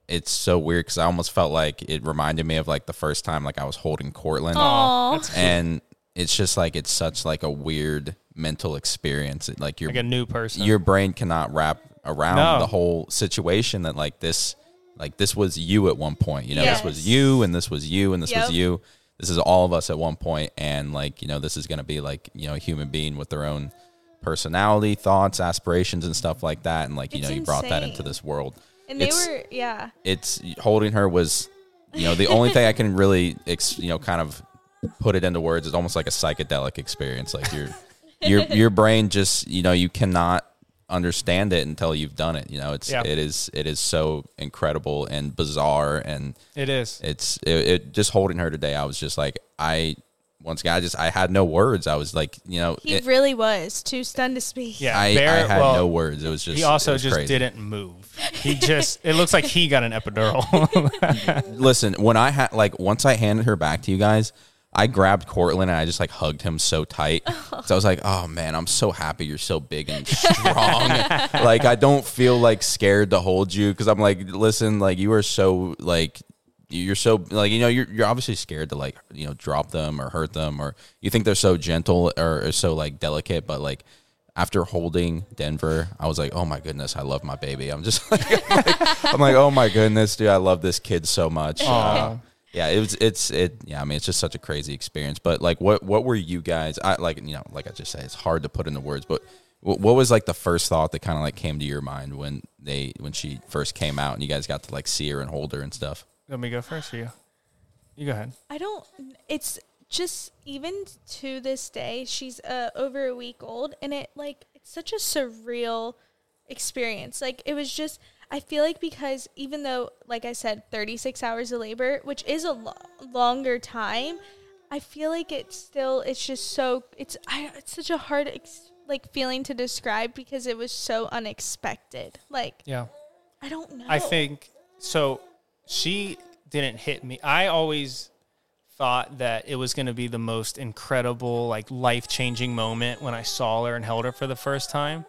it's so weird because I almost felt like it reminded me of the first time I was holding Cortland. Aww. And it's just it's such a weird mental experience. You're like a new person. Your brain cannot wrap around the whole situation that this was you at one point. Yes. This was you, and this was you, and this was you. This is all of us at one point, and this is going to be a human being with their own personality, thoughts, aspirations, and stuff like that, and you brought that into this world. And it's holding her was the only thing I can really kind of put it into words. It's almost like a psychedelic experience. Your brain just you cannot understand it until you've done it. It is so incredible and bizarre, and it just holding her today. I was just once again, I had no words. I was he really was too stunned to speak. Yeah, I had no words. It was just crazy. Didn't move. He just it looks like he got an epidural. Listen, when I had once I handed her back to you guys, I grabbed Cortland and I just hugged him so tight. Oh. So I was like, "Oh man, I'm so happy you're so big and strong." I don't feel scared to hold you because I'm listen, you are so you're so you're obviously scared to drop them or hurt them, or you think they're so gentle or so delicate, but after holding Denver, I was oh my goodness, I love my baby. I'm just oh my goodness, dude, I love this kid so much. Yeah, it's just such a crazy experience. But what were you guys, I just say, it's hard to put into words, but what was the first thought that kind of came to your mind when she first came out and you guys got to see her and hold her and stuff? Let me go first for you. You go ahead. It's just, even to this day, she's over a week old, and it's such a surreal experience. It was just, I feel because even though, I said, 36 hours of labor, which is a longer time, I feel it's still, it's such a hard, feeling to describe because it was so unexpected. Yeah. I don't know. I think, so she didn't hit me. I always thought that it was going to be the most incredible, life-changing moment when I saw her and held her for the first time.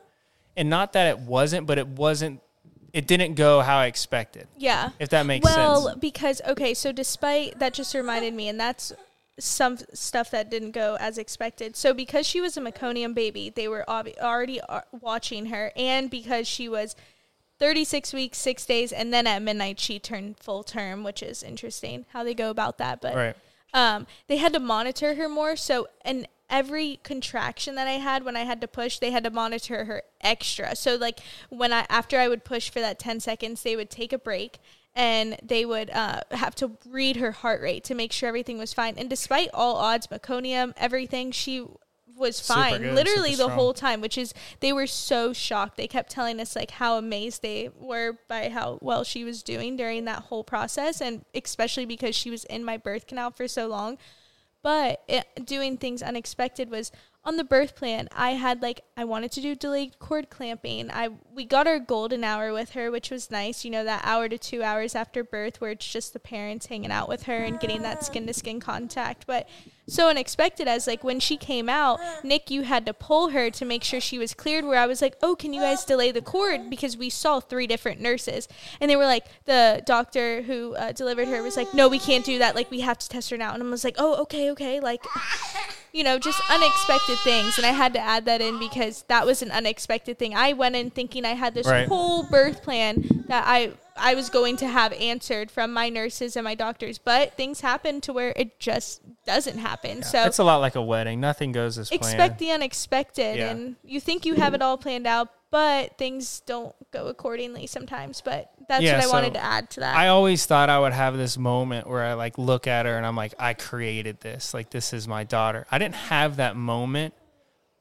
And not that it wasn't, but it didn't go how I expected. Yeah. If that makes sense. Well, because, so despite, that just reminded me, and that's some stuff that didn't go as expected. So because she was a meconium baby, they were already watching her, and because she was 36 weeks, 6 days, and then at midnight she turned full term, which is interesting how they go about that. But right. They had to monitor her more, so and every contraction that I had, when I had to push, they had to monitor her extra. So when after I would push for that 10 seconds, they would take a break and they would have to read her heart rate to make sure everything was fine. And despite all odds, meconium, everything, she was fine, good, literally the whole time, which is, they were so shocked. They kept telling us how amazed they were by how well she was doing during that whole process, and especially because she was in my birth canal for so long. But doing things unexpected was, on the birth plan, I had I wanted to do delayed cord clamping. We got our golden hour with her, which was nice. That hour to 2 hours after birth where it's just the parents hanging out with her and getting that skin to skin contact. But so unexpected as when she came out, Nick, you had to pull her to make sure she was cleared, where I was can you guys delay the cord? Because we saw 3 different nurses, and they were the doctor who delivered her was no, we can't do that. We have to test her now. And I was oh, okay. Just unexpected things. And I had to add that in because that was an unexpected thing. I went in thinking I had this whole birth plan that I was going to have answered from my nurses and my doctors, but things happen to where it just doesn't happen. Yeah. So it's a lot like a wedding. Nothing goes as planned. Expect the unexpected, and you think you have it all planned out, but things don't go accordingly sometimes. But that's what I wanted to add to that. I always thought I would have this moment where I look at her and I'm I created this. This is my daughter. I didn't have that moment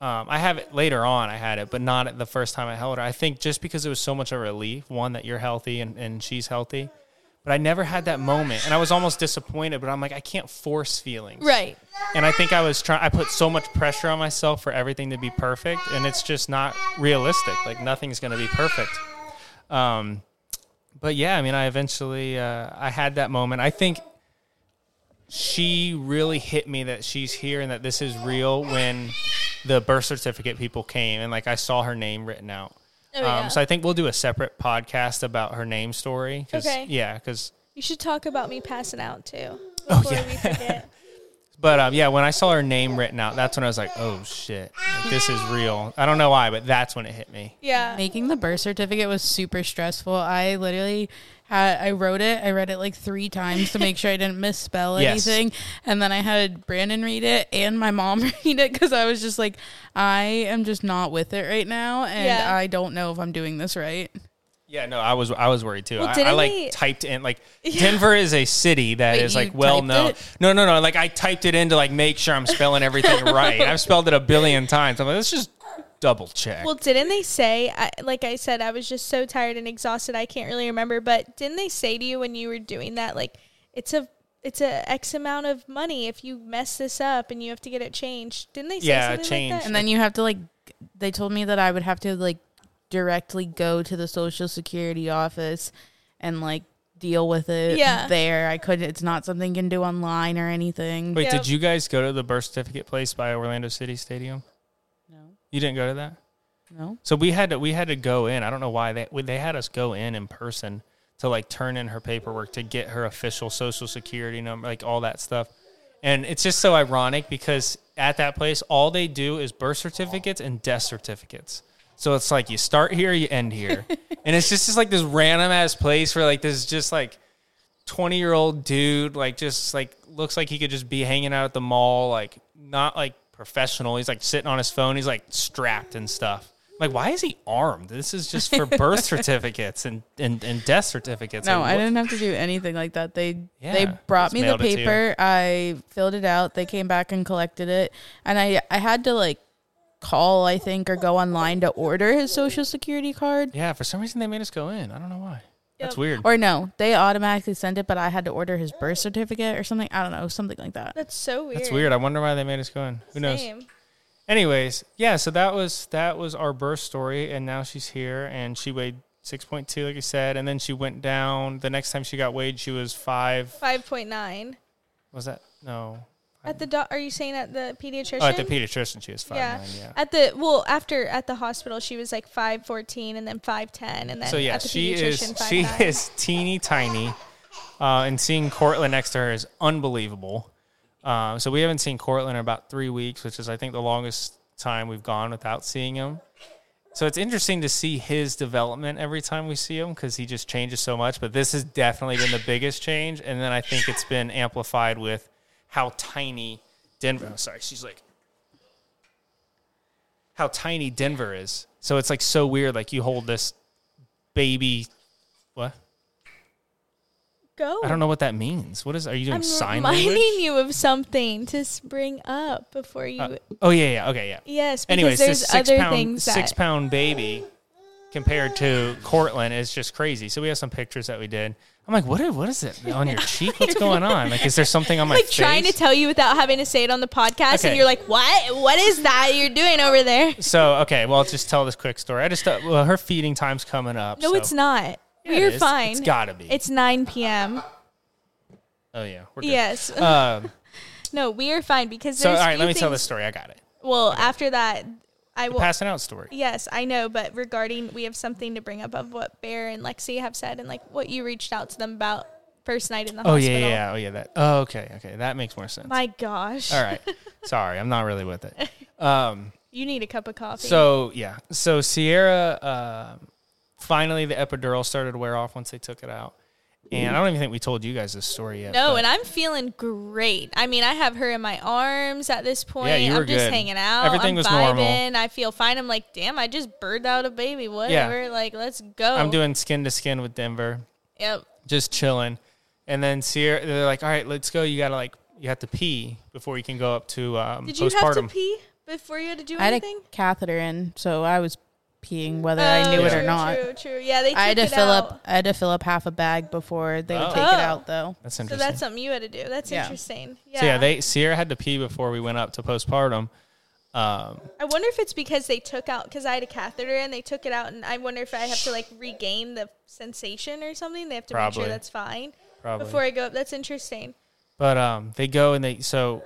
I have it later on. I had it, but not at the first time I held her. I think just because it was so much of a relief, one, that you're healthy and she's healthy. But I never had that moment, and I was almost disappointed, but I'm like, I can't force feelings. Right. And I think I was I put so much pressure on myself for everything to be perfect, and it's just not realistic. Like, nothing's going to be perfect. But, yeah, I mean, I eventually I had that moment. I think she really hit me that she's here and that this is real when the birth certificate people came, and, like, I saw her name written out. Oh, yeah. So I think we'll do a separate podcast about her name story. Okay. Yeah, because you should talk about me passing out too before we forget. But yeah, when I saw her name written out, that's when I was like, "Oh shit, like, this is real." I don't know why, but that's when it hit me. Yeah, making the birth certificate was super stressful. I literally I read it like 3 times to make sure I didn't misspell anything, and then I had Brandon read it and my mom read it because I was just like, I am just not with it right now, and I don't know if I'm doing this right. Yeah, no, I was worried too. Well, I like typed in like Denver is a city that is like well known. No. Like I typed it in to like make sure I'm spelling everything right. I've spelled it a billion times. I'm like, let's just double check. Well, didn't they say? Like I said, I was just so tired and exhausted. I can't really remember, but didn't they say to you when you were doing that, like it's a X amount of money if you mess this up and you have to get it changed? Didn't they say something changed. Like that? And then you have to like. They told me that I would have to like. Directly go to the Social Security office and like deal with it there. I couldn't, it's not something you can do online or anything. Wait, did you guys go to the birth certificate place by Orlando City Stadium? No. You didn't go to that? No. So we had to go in. I don't know why they had us go in person to like turn in her paperwork to get her official Social Security number, like all that stuff. And it's just so ironic because at that place, all they do is birth certificates and death certificates. So it's like you start here, you end here. And it's just like this random-ass place where like this just like 20-year-old dude like just like looks like he could just be hanging out at the mall, like not like professional. He's like sitting on his phone. He's like strapped and stuff. Like, why is he armed? This is just for birth certificates and death certificates. No, like, I didn't have to do anything like that. They brought me the paper. I filled it out. They came back and collected it. And I had to like, call, I think, or go online to order his Social Security card. Yeah, for some reason they made us go in. I don't know why. Yep. That's weird. Or no, they automatically sent it, but I had to order his birth certificate or something. I don't know, something like that. That's so weird. That's weird. I wonder why they made us go in. Who knows? Anyways, yeah, so that was our birth story, and now she's here, and she weighed 6.2, like I said, and then she went down. The next time she got weighed, she was 5.9. Was that? No. At the are you saying at the pediatrician? Oh, at the pediatrician, she was 5'9", yeah. At the hospital, she was like 5'14", and then 5'10", and then so yeah, at the she is teeny tiny, and seeing Cortland next to her is unbelievable. So we haven't seen Cortland in about 3 weeks, which is I think the longest time we've gone without seeing him. So it's interesting to see his development every time we see him because he just changes so much. But this has definitely been the biggest change, and then I think it's been amplified with. How tiny Denver! Sorry, she's like how tiny Denver is. So it's like so weird. Like you hold this baby. What? Go. I don't know what that means. What is? Are you doing sign language? I'm reminding you of something to bring up before you. Okay, yeah. Yes. Because anyways, there's this six pound baby compared to Cortland is just crazy. So we have some pictures that we did. I'm like, what is it on your cheek? What's going on? Like, is there something on my face? Like trying to tell you without having to say it on the podcast, okay. And you're like, what? What is that you're doing over there? So, okay, well, I'll just tell this quick story. I just thought, well, her feeding time's coming up. No, so. It's not. Yeah, we're fine. It's got to be. It's 9 p.m. Oh, yeah. We're good. Yes. No, we are fine because there's all right, let me tell this story. I got it. Well, after that... The passing out story. Yes, I know, but regarding, we have something to bring up of what Bear and Lexi have said and, like, what you reached out to them about first night in the hospital. Yeah. Okay, that makes more sense. My gosh. All right. Sorry, I'm not really with it. You need a cup of coffee. So, yeah. So, Sierra, finally the epidural started to wear off once they took it out. And I don't even think we told you guys this story yet. No, and I'm feeling great. I mean, I have her in my arms at this point. Yeah, you were I'm just good. Hanging out. Everything I'm was vibing. Normal. I feel fine. I'm like, damn, I just birthed out a baby. Whatever. Yeah. Like, let's go. I'm doing skin to skin with Denver. Yep. Just chilling. And then Sierra, they're like, all right, let's go. You have to pee before you can go up to postpartum. Did you have to pee? Before you had to do anything? I had a catheter in, so I was peeing whether I knew it or not. True. Yeah, they took I had to fill up half a bag before they would take it out, though. That's interesting. So that's something you had to do. That's interesting. Yeah. So yeah, Sierra had to pee before we went up to postpartum. I wonder if it's because they took out, because I had a catheter and they took it out, and I wonder if I have to like regain the sensation or something. They have to make sure that's fine before I go up. That's interesting. But they go and so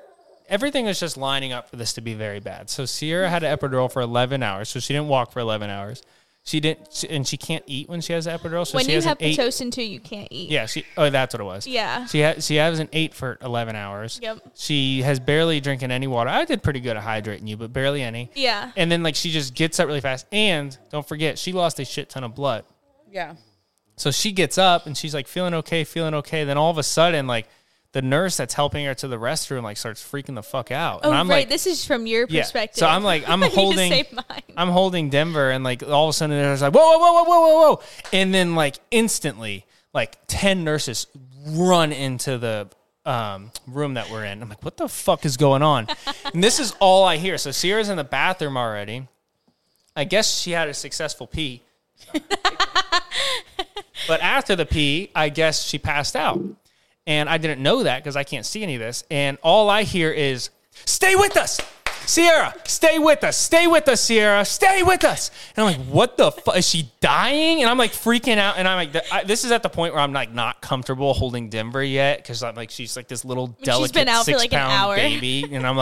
everything is just lining up for this to be very bad. So Sierra had an epidural for 11 hours, so she didn't walk for 11 hours. She didn't, and she can't eat when she has the epidural. So when you have pitocin too, you can't eat. Yeah, that's what it was. Yeah, she hasn't ate for 11 hours. Yep. She has barely drinking any water. I did pretty good at hydrating you, but barely any. Yeah. And then she just gets up really fast, and don't forget she lost a shit ton of blood. Yeah. So she gets up and she's feeling okay. Then all of a sudden the nurse that's helping her to the restroom starts freaking the fuck out. Oh, and I'm right. This is from your perspective. So I'm I'm holding Denver, and all of a sudden there's whoa. And then instantly 10 nurses run into the room that we're in. I'm what the fuck is going on? And this is all I hear. So Sierra's in the bathroom already. I guess she had a successful pee. But after the pee, I guess she passed out. And I didn't know that because I can't see any of this. And all I hear is, stay with us, Sierra. Stay with us. Stay with us, Sierra. Stay with us. And I'm what the fuck? Is she dying? And I'm freaking out. And I'm this is at the point where I'm not comfortable holding Denver yet because I'm she's this little delicate 6-pound baby. And I'm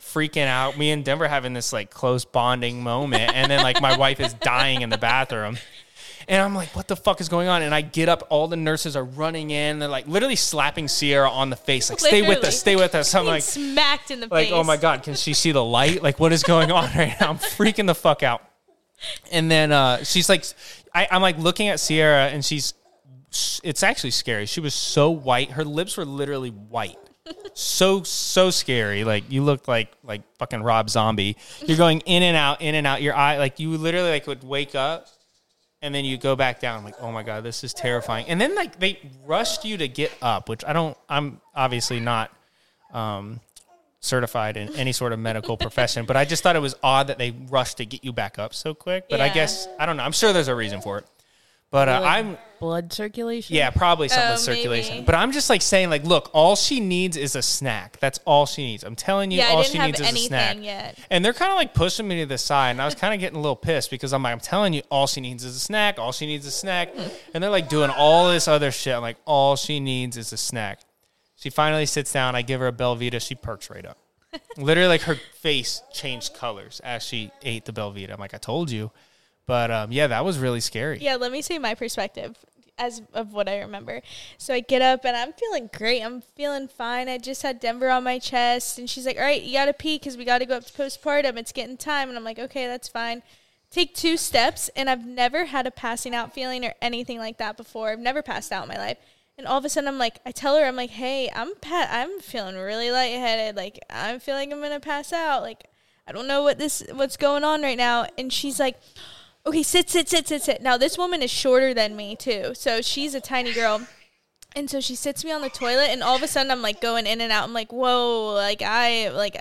freaking out. Me and Denver having this close bonding moment. And then my wife is dying in the bathroom. And I'm what the fuck is going on? And I get up. All the nurses are running in. They're literally slapping Sierra on the face. Stay with us. I'm smacked in the face. Oh, my God. Can she see the light? What is going on right now? I'm freaking the fuck out. And then she's I'm looking at Sierra, and it's actually scary. She was so white. Her lips were literally white. So scary. You looked like fucking Rob Zombie. You're going in and out. Your eye, you literally would wake up. And then you go back down, oh, my God, this is terrifying. And then, they rushed you to get up, which I'm obviously not certified in any sort of medical profession, but I just thought it was odd that they rushed to get you back up so quick. But yeah. I guess, I don't know. I'm sure there's a reason for it. But blood circulation? Yeah, probably something with circulation. Maybe. But I'm just, saying, look, all she needs is a snack. That's all she needs. I'm telling you, all she needs is a snack. Yet. And they're kind of, pushing me to the side, and I was kind of getting a little pissed because I'm I'm telling you, all she needs is a snack. All she needs is a snack. And they're, doing all this other shit. I'm all she needs is a snack. She finally sits down. I give her a Belvita. She perks right up. Literally, her face changed colors as she ate the Belvita. I'm I told you. But, that was really scary. Yeah, let me say my perspective as of what I remember. So I get up, and I'm feeling great. I'm feeling fine. I just had Denver on my chest, and she's all right, you got to pee because we got to go up to postpartum. It's getting time. And I'm okay, that's fine. Take 2 steps, and I've never had a passing out feeling or anything like that before. I've never passed out in my life. And all of a sudden, I tell her, hey, I'm feeling really lightheaded. I'm feeling I'm going to pass out. I don't know what's going on right now. And she's okay, sit. Now, this woman is shorter than me, too. So she's a tiny girl. And so she sits me on the toilet, and all of a sudden I'm, going in and out. I'm whoa,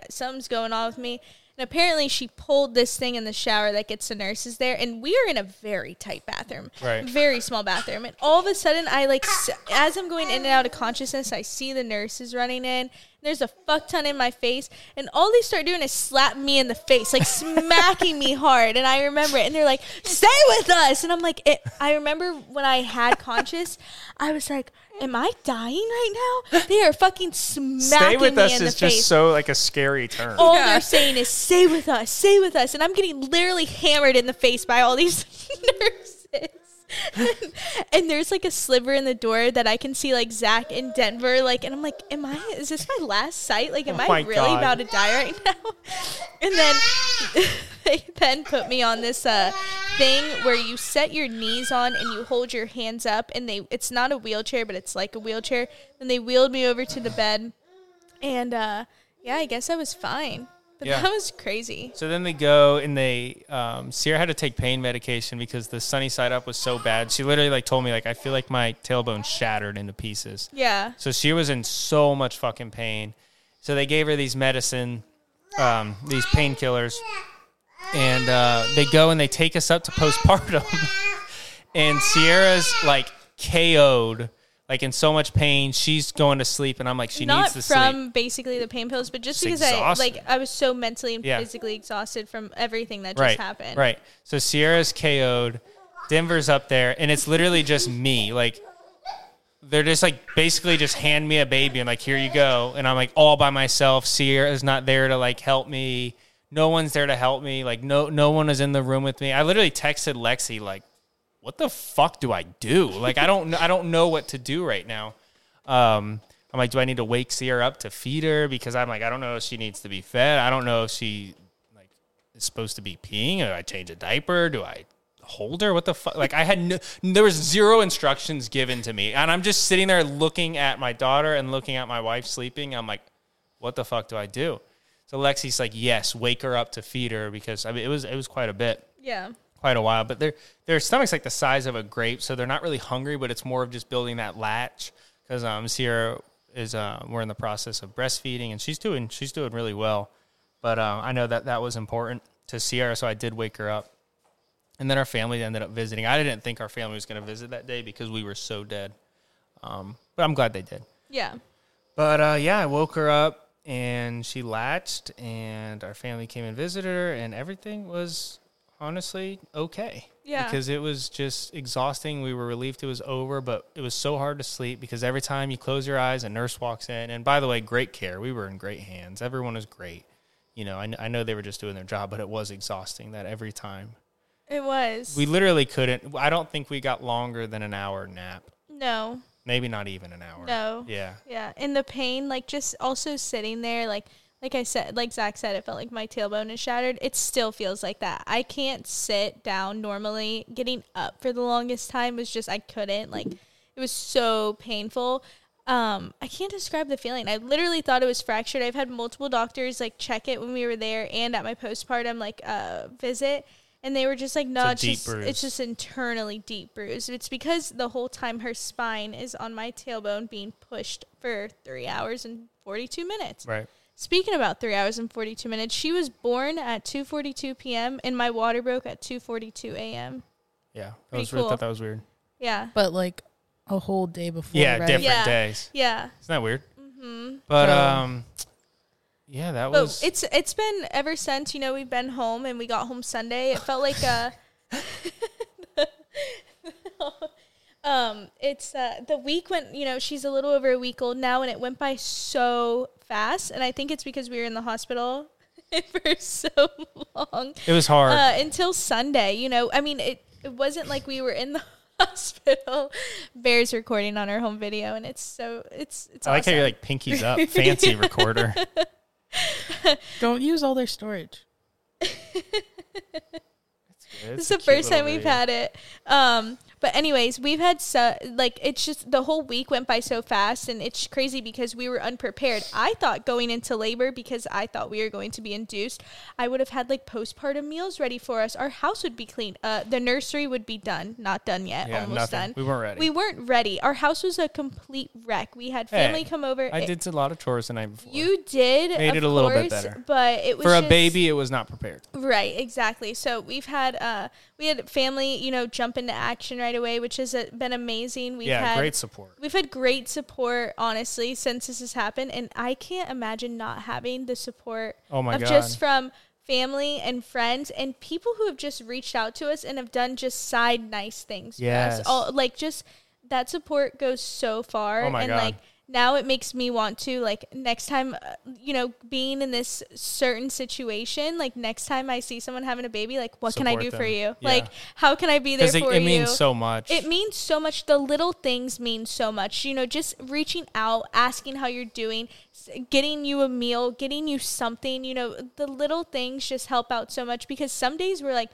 something's going on with me. And apparently she pulled this thing in the shower that gets the nurses there. And we are in a very tight bathroom. Right. Very small bathroom. And all of a sudden, as I'm going in and out of consciousness, I see the nurses running in. There's a fuck ton in my face. And all they start doing is slap me in the face, smacking me hard. And I remember it. And they're stay with us. And I'm I remember when I had conscious, I was am I dying right now? They are fucking smacking me in the face. Stay with us is just so a scary term. All they're saying is, stay with us, stay with us. And I'm getting literally hammered in the face by all these nurses. And there's a sliver in the door that I can see Zach in Denver and I'm is this my last sight? Am I really about to die right now? And then they then put me on this thing where you set your knees on and you hold your hands up, and it's not a wheelchair, but it's like a wheelchair. And they wheeled me over to the bed, and I guess I was fine. But that was crazy. So then they go and they Sierra had to take pain medication because the sunny side up was so bad. She literally told me I feel my tailbone shattered into pieces. Yeah. So she was in so much fucking pain. So they gave her these medicine these painkillers, and they go and they take us up to postpartum, and Sierra's like KO'd, like in so much pain. She's going to sleep, and I'm like, she needs to sleep. Not from basically the pain pills, but just because I was so mentally and physically exhausted from everything that just happened. Right. So Sierra's KO'd, Denver's up there, and it's literally just me, like. They're just like, basically just hand me a baby and like, here you go. And I'm like all by myself. Sierra's not there to like help me. No one's there to help me. Like no one is in the room with me. I literally texted Lexi like, what the fuck do I do? Like, I don't know what to do right now. I'm like, do I need to wake Sierra up to feed her? Because I'm like, I don't know if she needs to be fed. I don't know if she like is supposed to be peeing. Do I change a diaper? Do I hold her? What the fuck? Like, I had there was zero instructions given to me, and I'm just sitting there looking at my daughter and looking at my wife sleeping. I'm like, what the fuck do I do? So Lexi's like, yes, wake her up to feed her, because I mean it was quite a bit, quite a while. But their stomach's like the size of a grape, so they're not really hungry, but it's more of just building that latch, because Sierra is we're in the process of breastfeeding, and she's doing really well. But I know that was important to Sierra, so I did wake her up. And then our family ended up visiting. I didn't think our family was going to visit that day because we were so dead. But I'm glad they did. Yeah. But, I woke her up, and she latched, and our family came and visited her, and everything was honestly okay. Yeah. Because it was just exhausting. We were relieved it was over, but it was so hard to sleep because every time you close your eyes, a nurse walks in. And, by the way, great care. We were in great hands. Everyone was great. You know, I know they were just doing their job, but it was exhausting that every time. It was. We literally couldn't. I don't think we got longer than an hour nap. No. Maybe not even an hour. No. Yeah. Yeah. And the pain, like, just also sitting there, like I said, like Zach said, it felt like my tailbone is shattered. It still feels like that. I can't sit down normally. Getting up for the longest time was just, I couldn't. Like, it was so painful. I can't describe the feeling. I literally thought it was fractured. I've had multiple doctors, like, check it when we were there and at my postpartum, like, visit. And they were just like, no, it's just internally deep bruised. It's because the whole time her spine is on my tailbone being pushed for 3 hours and 42 minutes. Right. Speaking about 3 hours and 42 minutes, she was born at 2:42 p.m. and my water broke at 2:42 a.m. Yeah. I thought that was weird. Yeah. But like a whole day before. Yeah, right? Different days. Yeah. Isn't that weird? Mm-hmm. But, yeah, that was... It's been ever since, you know, we've been home and we got home Sunday. It felt like a... it's the week went, you know, she's a little over a week old now, and it went by so fast. And I think it's because we were in the hospital for so long. It was hard. Until Sunday, you know. I mean, it wasn't like we were in the hospital. Bear's recording on her home video, and it's so... It's I like awesome. How you're like, pinkies up, fancy recorder. Don't use all their storage. This is the first time we've had it. But anyways, we've had so, like, it's just the whole week went by so fast, and it's crazy because we were unprepared. I thought going into labor, because I thought we were going to be induced, I would have had like postpartum meals ready for us. Our house would be clean. The nursery would be done. Not done yet. Yeah, almost nothing. Done. We weren't ready. Our house was a complete wreck. We had family come over. I did a lot of chores the night before. You did. Made it a little bit better. But it was for a baby, it was not prepared. Right. Exactly. So we've had we had family, you know, jump into action right away, which has been amazing. We've had great support honestly since this has happened, and I can't imagine not having the support just from family and friends and people who have just reached out to us and have done just side nice things for us. All, like, just that support goes so far. Like, now it makes me want to, like, next time, you know, being in this certain situation, like, next time I see someone having a baby, like, what support can I do them for you? Yeah. Like, how can I be there for you? It means so much. It means so much. The little things mean so much. You know, just reaching out, asking how you're doing, getting you a meal, getting you something. You know, the little things just help out so much, because some days we're like,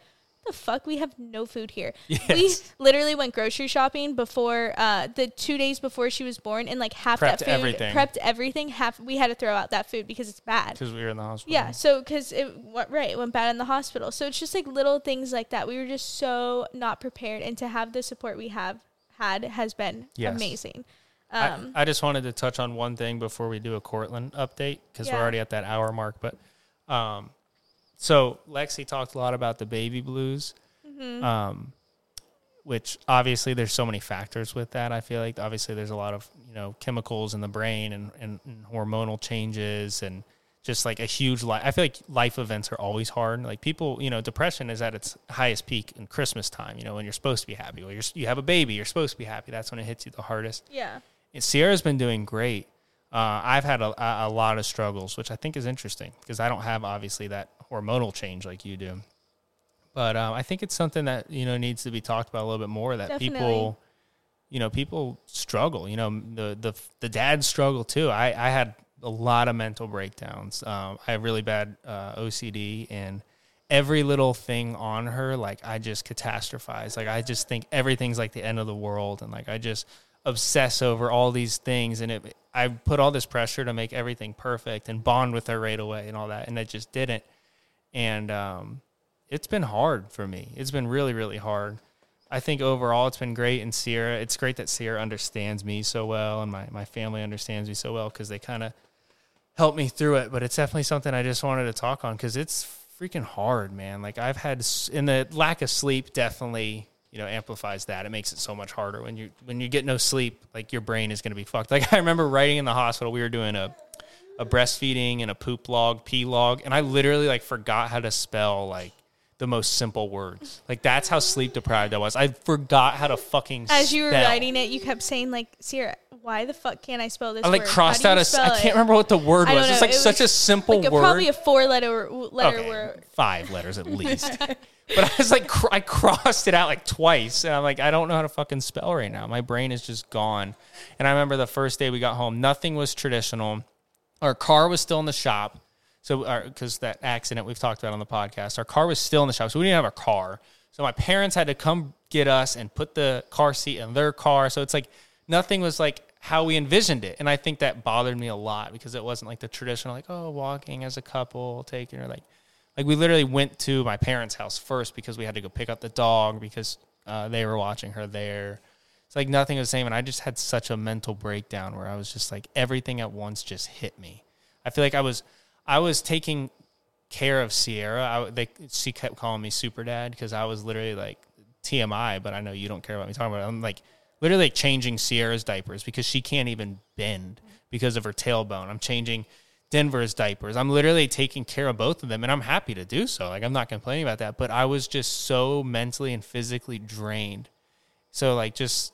the fuck, we have no food here. Yes. We literally went grocery shopping before the 2 days before she was born, and like half prepped that food, everything. Half, we had to throw out that food because it's bad. Because we were in the hospital. Yeah, so because it went bad in the hospital. So it's just like little things like that. We were just so not prepared, and to have the support we have had has been amazing. I just wanted to touch on one thing before we do a Cortland update, because we're already at that hour mark, but So Lexi talked a lot about the baby blues, mm-hmm. Which obviously there's so many factors with that. I feel like obviously there's a lot of, you know, chemicals in the brain and hormonal changes and just like a huge life. I feel like life events are always hard. Like people, you know, depression is at its highest peak in Christmas time, you know, when you're supposed to be happy. Well, you have a baby, you're supposed to be happy. That's when it hits you the hardest. Yeah. And Sierra's been doing great. I've had a lot of struggles, which I think is interesting because I don't have obviously that hormonal change like you do. But I think it's something that, you know, needs to be talked about a little bit more, that Definitely. People, you know, people struggle, you know, the dads struggle too. I had a lot of mental breakdowns. I have really bad OCD, and every little thing on her, like I just catastrophize. Like I just think everything's like the end of the world. And like, I just obsess over all these things. And I put all this pressure to make everything perfect and bond with her right away and all that. And I just didn't. And, it's been hard for me. It's been really, really hard. I think overall it's been great. And Sierra, it's great that Sierra understands me so well, and my family understands me so well, because they kind of helped me through it. But it's definitely something I just wanted to talk on, because it's freaking hard, man. Like I've had, and the lack of sleep definitely, you know, amplifies that. It makes it so much harder when you get no sleep. Like your brain is going to be fucked. Like I remember writing in the hospital, we were doing a breastfeeding and a poop log, pee log, and I literally like forgot how to spell like the most simple words. Like that's how sleep deprived I was. I forgot how to fucking spell. As you were writing it, you kept saying like, Sierra, why the fuck can't I spell this word? I like crossed out I can't remember what the word was. It's like such a simple word. Probably a 4-letter okay, word. 5 letters at least. But I was like, I crossed it out like twice, and I'm like, I don't know how to fucking spell right now. My brain is just gone. And I remember the first day we got home, nothing was traditional. Our car was still in the shop. So, because that accident we've talked about on the podcast, our car was still in the shop, so we didn't have our car. So my parents had to come get us and put the car seat in their car. So it's like nothing was like how we envisioned it, and I think that bothered me a lot, because it wasn't like the traditional like, oh, walking as a couple, taking her like we literally went to my parents' house first, because we had to go pick up the dog, because they were watching her there. It's like nothing was the same, and I just had such a mental breakdown where I was just like everything at once just hit me. I feel like I was taking care of Sierra. She kept calling me super dad, because I was literally like TMI, but I know you don't care about me talking about it. I'm like literally changing Sierra's diapers because she can't even bend because of her tailbone. I'm changing Denver's diapers. I'm literally taking care of both of them, and I'm happy to do so. Like I'm not complaining about that, but I was just so mentally and physically drained. So like just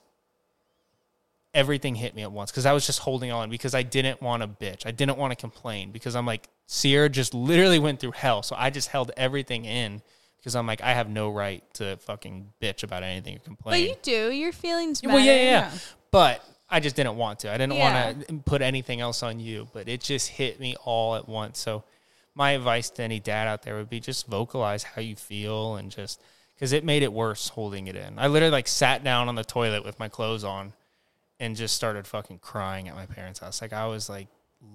everything hit me at once, because I was just holding on, because I didn't want to bitch. I didn't want to complain, because I'm like, Sierra just literally went through hell. So I just held everything in, because I'm like, I have no right to fucking bitch about anything or complain. But you do. Your feelings matter. Well, yeah. But I just didn't want to. I didn't want to put anything else on you, but it just hit me all at once. So my advice to any dad out there would be just vocalize how you feel, and just because it made it worse holding it in. I literally like sat down on the toilet with my clothes on and just started fucking crying at my parents' house. Like I was like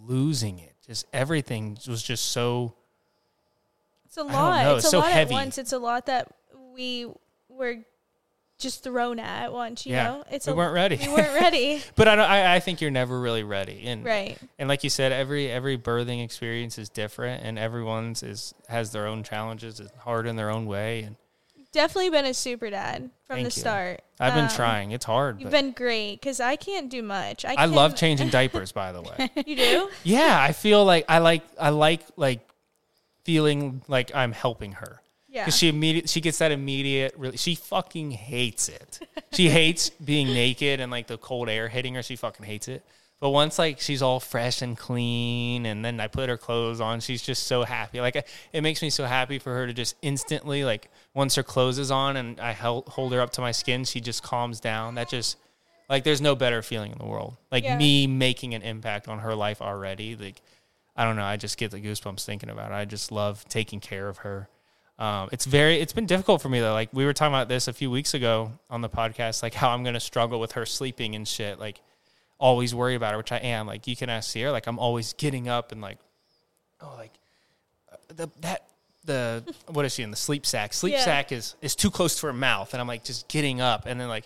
losing it. Just everything was just so. It's a lot. I don't know. It's a so lot heavy. At once. It's a lot that we were just thrown at once. You know, we weren't ready. We weren't ready. But I think you're never really ready. And right. And like you said, every birthing experience is different, and everyone's has their own challenges. It's hard in their own way. And definitely been a super dad from the start. I've been trying. It's hard. You've been great, because I can't do much. I love changing diapers, by the way. You do? Yeah, I feel like I like feeling like I'm helping her. Yeah. Because she gets that immediate. She fucking hates it. She hates being naked and like the cold air hitting her. She fucking hates it. But once like she's all fresh and clean, and then I put her clothes on, she's just so happy. Like it makes me so happy for her to just instantly, like once her clothes is on and I hold her up to my skin, she just calms down. That just like there's no better feeling in the world. Like me making an impact on her life already. Like I don't know, I just get the goosebumps thinking about it. I just love taking care of her. It's been difficult for me though. Like we were talking about this a few weeks ago on the podcast, like how I'm gonna struggle with her sleeping and shit. Like always worry about her, which I am. Like you can ask Sierra, like I'm always getting up and like, oh, like the what is she in the sleep sack? Sleep sack is too close to her mouth, and I'm like just getting up, and then like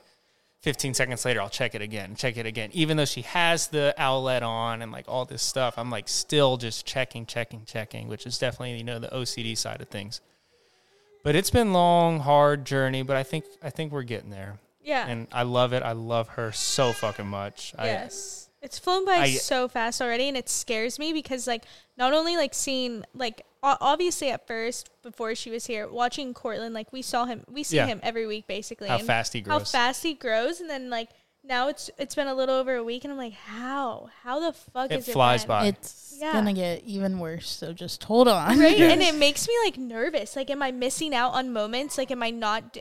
15 seconds later, I'll check it again. Even though she has the outlet on and, like, all this stuff, I'm, like, still just checking, which is definitely, you know, the OCD side of things. But it's been long, hard journey, but I think we're getting there. Yeah. And I love it. I love her so fucking much. Yes. It's flown by so fast already, and it scares me because, like, not only, like, seeing, like, obviously at first, before she was here, watching Cortland, like, we see him every week, basically. How fast he grows, and then, like, now it's been a little over a week, and I'm like, how the fuck is it? It flies by. It's gonna get even worse, so just hold on. Right, yes. And it makes me, like, nervous. Like, am I missing out on moments? Like, am I not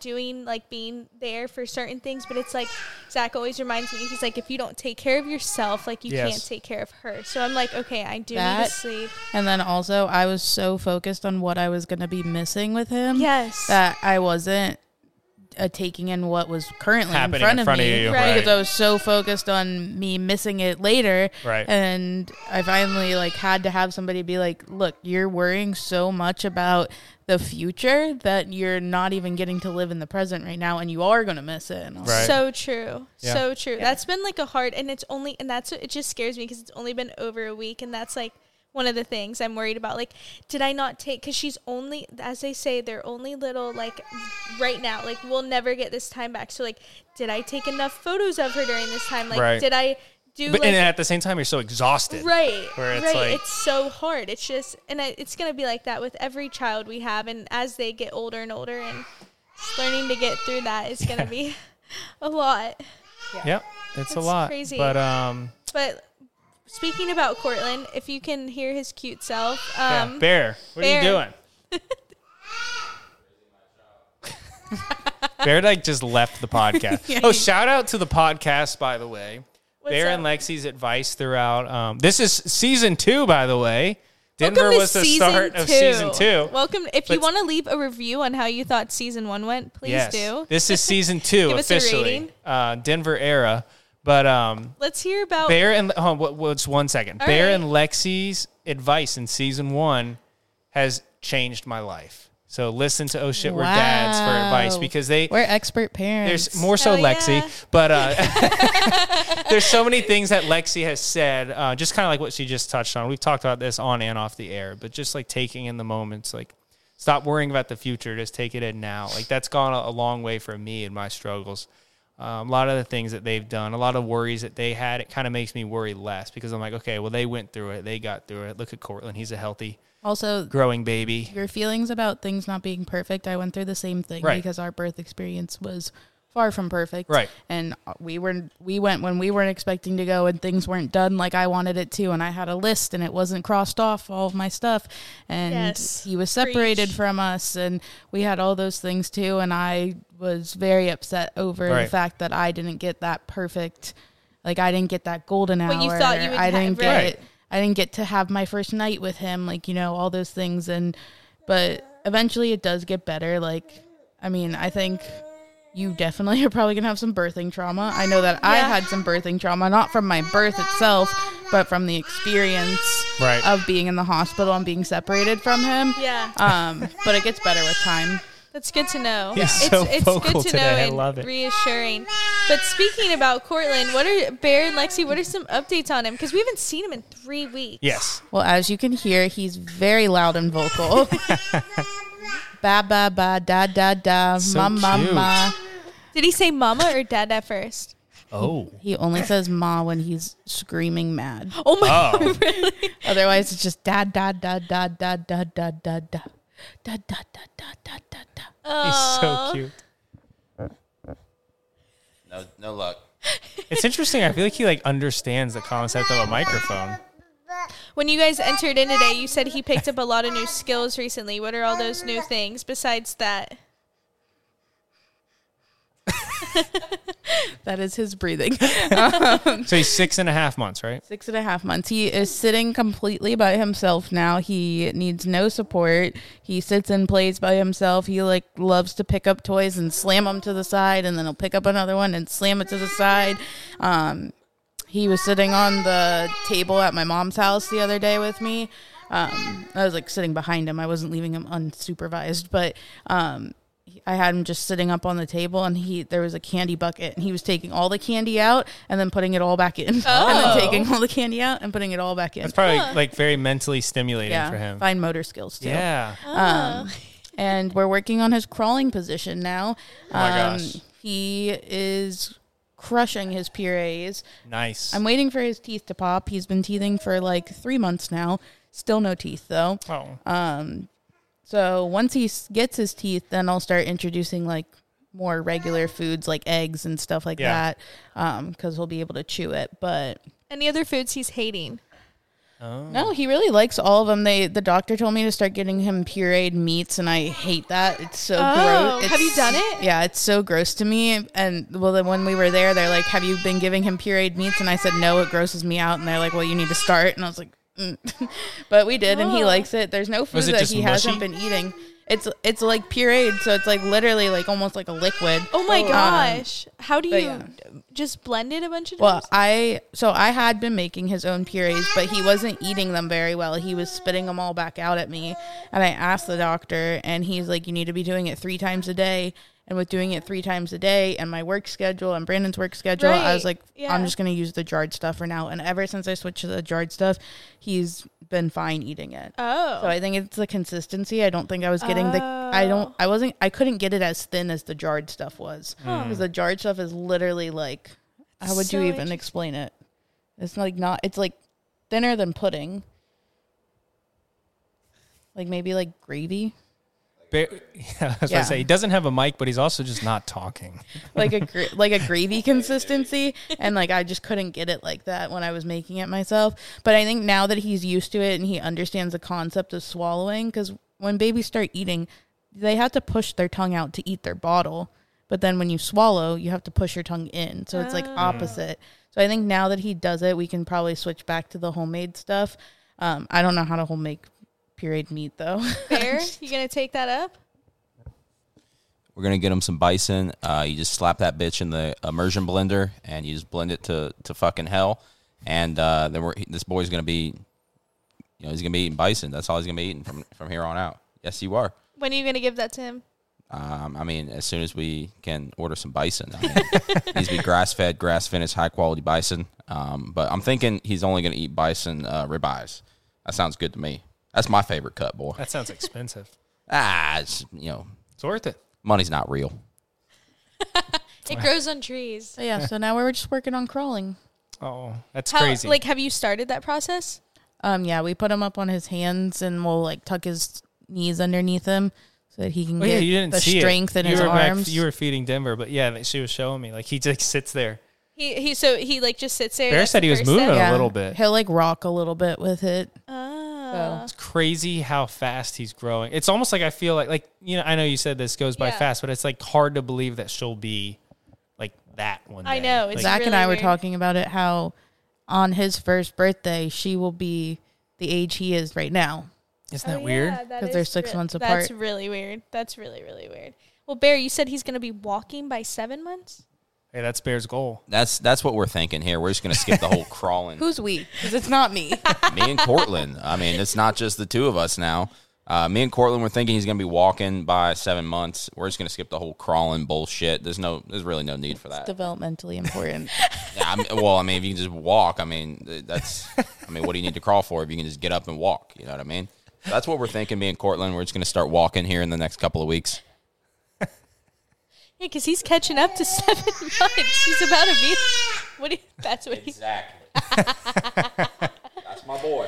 doing, like, being there for certain things? But it's like, Zach always reminds me, he's like, if you don't take care of yourself, like, you can't take care of her. So I'm like, okay, I do need to sleep. And then also, I was so focused on what I was gonna be missing with him, that I wasn't taking in what was currently happening in front of me. Right. Because I was so focused on me missing it later, right? And I finally, like, had to have somebody be like, look, you're worrying so much about the future that you're not even getting to live in the present right now, and you are going to miss it. And right. So true. Yeah. That's been, like, a hard, and it just scares me because it's only been over a week, and that's, like, one of the things I'm worried about, like, did I not take, because she's only, as they say, they're only little, like, right now, like, we'll never get this time back. So, like, did I take enough photos of her during this time? Like, right. Did I do? But, like, and at the same time, you're so exhausted. Right. Where it's like, it's so hard. It's just, and it's going to be like that with every child we have. And as they get older and older, and learning to get through that is going to be a lot. Yeah. Yep. It's a lot. Crazy. But speaking about Cortland, if you can hear his cute self. Bear, what are you doing? Bear, like, just left the podcast. Yeah. Oh, shout out to the podcast, by the way. What's up? And Lexi's advice throughout. This is season 2, by the way. Denver was the start of season 2. Welcome. If you want to leave a review on how you thought season 1 went, please do. This is season 2 officially. Give us a rating. Denver era. But let's hear about Bear and what's 1 second. All Bear right. and Lexi's advice in season 1 has changed my life. So listen to Oh Shit We're Dads for advice, because we're expert parents. There's more so Lexi, but there's so many things that Lexi has said, just kind of like what she just touched on. We've talked about this on and off the air, but just like taking in the moments, like stop worrying about the future, just take it in now. Like that's gone a long way for me in my struggles. A lot of the things that they've done, a lot of worries that they had, it kind of makes me worry less because I'm like, okay, well, they went through it. They got through it. Look at Cortland. He's a healthy, growing baby. Your feelings about things not being perfect, I went through the same thing because our birth experience was far from perfect. Right. And we went when we weren't expecting to go, and things weren't done like I wanted it to. And I had a list and it wasn't crossed off, all of my stuff. And he was separated from us, and we had all those things too. And I was very upset over the fact that I didn't get that perfect, like I didn't get that golden hour. What you thought you would get it. I didn't get to have my first night with him, like, you know, all those things. But eventually it does get better. Like, I mean, I think you definitely are probably gonna have some birthing trauma. I know that I had some birthing trauma, not from my birth itself, but from the experience of being in the hospital and being separated from him. Yeah. But it gets better with time. That's good to know. It's so vocal today. I love it. Reassuring. But speaking about Cortland, Bear and Lexi, what are some updates on him? Because we haven't seen him in 3 weeks. Yes. Well, as you can hear, he's very loud and vocal. Ba, ba, ba, da, da, da, so ma, ma, ma. Did he say mama or dada first? Oh. He only says ma when he's screaming mad. Oh, my God, really? Otherwise, it's just da, da, da, da, da, da, da, da, da. Da, da, da, da, da, da, da. Aww. He's so cute. No luck. It's interesting. I feel like he understands the concept of a microphone. When you guys entered in today, you said he picked up a lot of new skills recently. What are all those new things besides that? That is his breathing. So he's 6.5 months, right? 6.5 months. He is sitting completely by himself now. He needs no support. He sits and plays by himself. He loves to pick up toys and slam them to the side, and then he'll pick up another one and slam it to the side. He was sitting on the table at my mom's house the other day with me. I was sitting behind him. I wasn't leaving him unsupervised, but I had him just sitting up on the table, and there was a candy bucket, and he was taking all the candy out and then putting it all back in. Oh. And then taking all the candy out and putting it all back in. That's probably like very mentally stimulating for him. Fine motor skills too. Yeah. And we're working on his crawling position now. Oh my gosh. He is crushing his purees. Nice. I'm waiting for his teeth to pop. He's been teething for like 3 months now. Still no teeth though. Oh. So once he gets his teeth, then I'll start introducing like more regular foods like eggs and stuff like that, because he'll be able to chew it. But any other foods he's hating? Oh. No, he really likes all of them. The doctor told me to start getting him pureed meats, and I hate that. It's so gross. Have you done it? Yeah, it's so gross to me. And well, then when we were there, they're like, "Have you been giving him pureed meats?" And I said, "No, it grosses me out." And they're like, "Well, you need to start." And I was like, but we did, and he likes it. There's no food that he hasn't been eating. It's like pureed, so it's like literally like almost like a liquid. Oh my gosh. How do you just blend it a bunch of times? Well, I had been making his own purees, but he wasn't eating them very well. He was spitting them all back out at me, and I asked the doctor, and he's like, you need to be doing it 3 times a day. And with doing it 3 times a day and my work schedule and Brandon's work schedule, I was like, I'm just going to use the jarred stuff for now. And ever since I switched to the jarred stuff, he's been fine eating it. Oh. So I think it's the consistency. I don't think I was getting I couldn't get it as thin as the jarred stuff was. Because the jarred stuff is literally like, how would you even explain it? It's like it's like thinner than pudding. Like maybe like gravy. I was going to say, he doesn't have a mic, but he's also just not talking. like a gravy consistency, and like I just couldn't get it like that when I was making it myself. But I think now that he's used to it and he understands the concept of swallowing, because when babies start eating, they have to push their tongue out to eat their bottle. But then when you swallow, you have to push your tongue in. So it's like opposite. So I think now that he does it, we can probably switch back to the homemade stuff. I don't know how to homemade pureed meat, though. Bear, you gonna take that up? We're gonna get him some bison. You just slap that bitch in the immersion blender, and you just blend it to fucking hell. And then this boy's gonna be, he's gonna be eating bison. That's all he's gonna be eating from here on out. Yes, you are. When are you gonna give that to him? As soon as we can order some bison. It needs to be grass-fed, grass-finished, high-quality bison. But I'm thinking he's only gonna eat bison ribeyes. That sounds good to me. That's my favorite cut, boy. That sounds expensive. It's worth it. Money's not real. It grows on trees. So yeah, so now we're just working on crawling. Oh, that's crazy. Like, have you started that process? Yeah, we put him up on his hands, and we'll, like, tuck his knees underneath him so that he can get the strength in his arms. You were feeding Denver, but, yeah, she was showing me. Like, he just sits there. He like, just sits there. Bear said he was moving a little bit. He'll, like, rock a little bit with it. So. It's crazy how fast he's growing. It's almost like I feel like I know you said this goes by fast, but it's like hard to believe that she'll be like that one day. I know. It's like, Zach really and I were talking about it, how on his first birthday, she will be the age he is right now. Isn't that weird? Because they're 6 months apart. That's really weird. That's really, really weird. Well, Bear, you said he's going to be walking by 7 months? Hey, that's Bear's goal. That's what we're thinking here. We're just going to skip the whole crawling. Who's we? Because it's not me. Me and Cortland. I mean, it's not just the two of us now. Me and Cortland, we're thinking he's going to be walking by 7 months. We're just going to skip the whole crawling bullshit. There's really no need for that. It's developmentally important. If you can just walk, what do you need to crawl for if you can just get up and walk? You know what I mean? That's what we're thinking, me and Cortland. We're just going to start walking here in the next couple of weeks. Yeah, because he's catching up to 7 months. He's about to be. That's what exactly. That's my boy.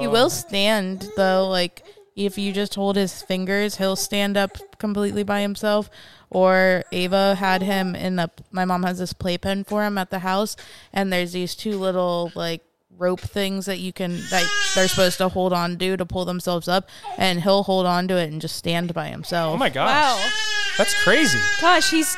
He will stand though. Like if you just hold his fingers, he'll stand up completely by himself. Or Ava had him my mom has this playpen for him at the house, and there's these two little like rope things that they're supposed to hold on to pull themselves up, and he'll hold on to it and just stand by himself. Oh my gosh. Wow. That's crazy. Gosh, he's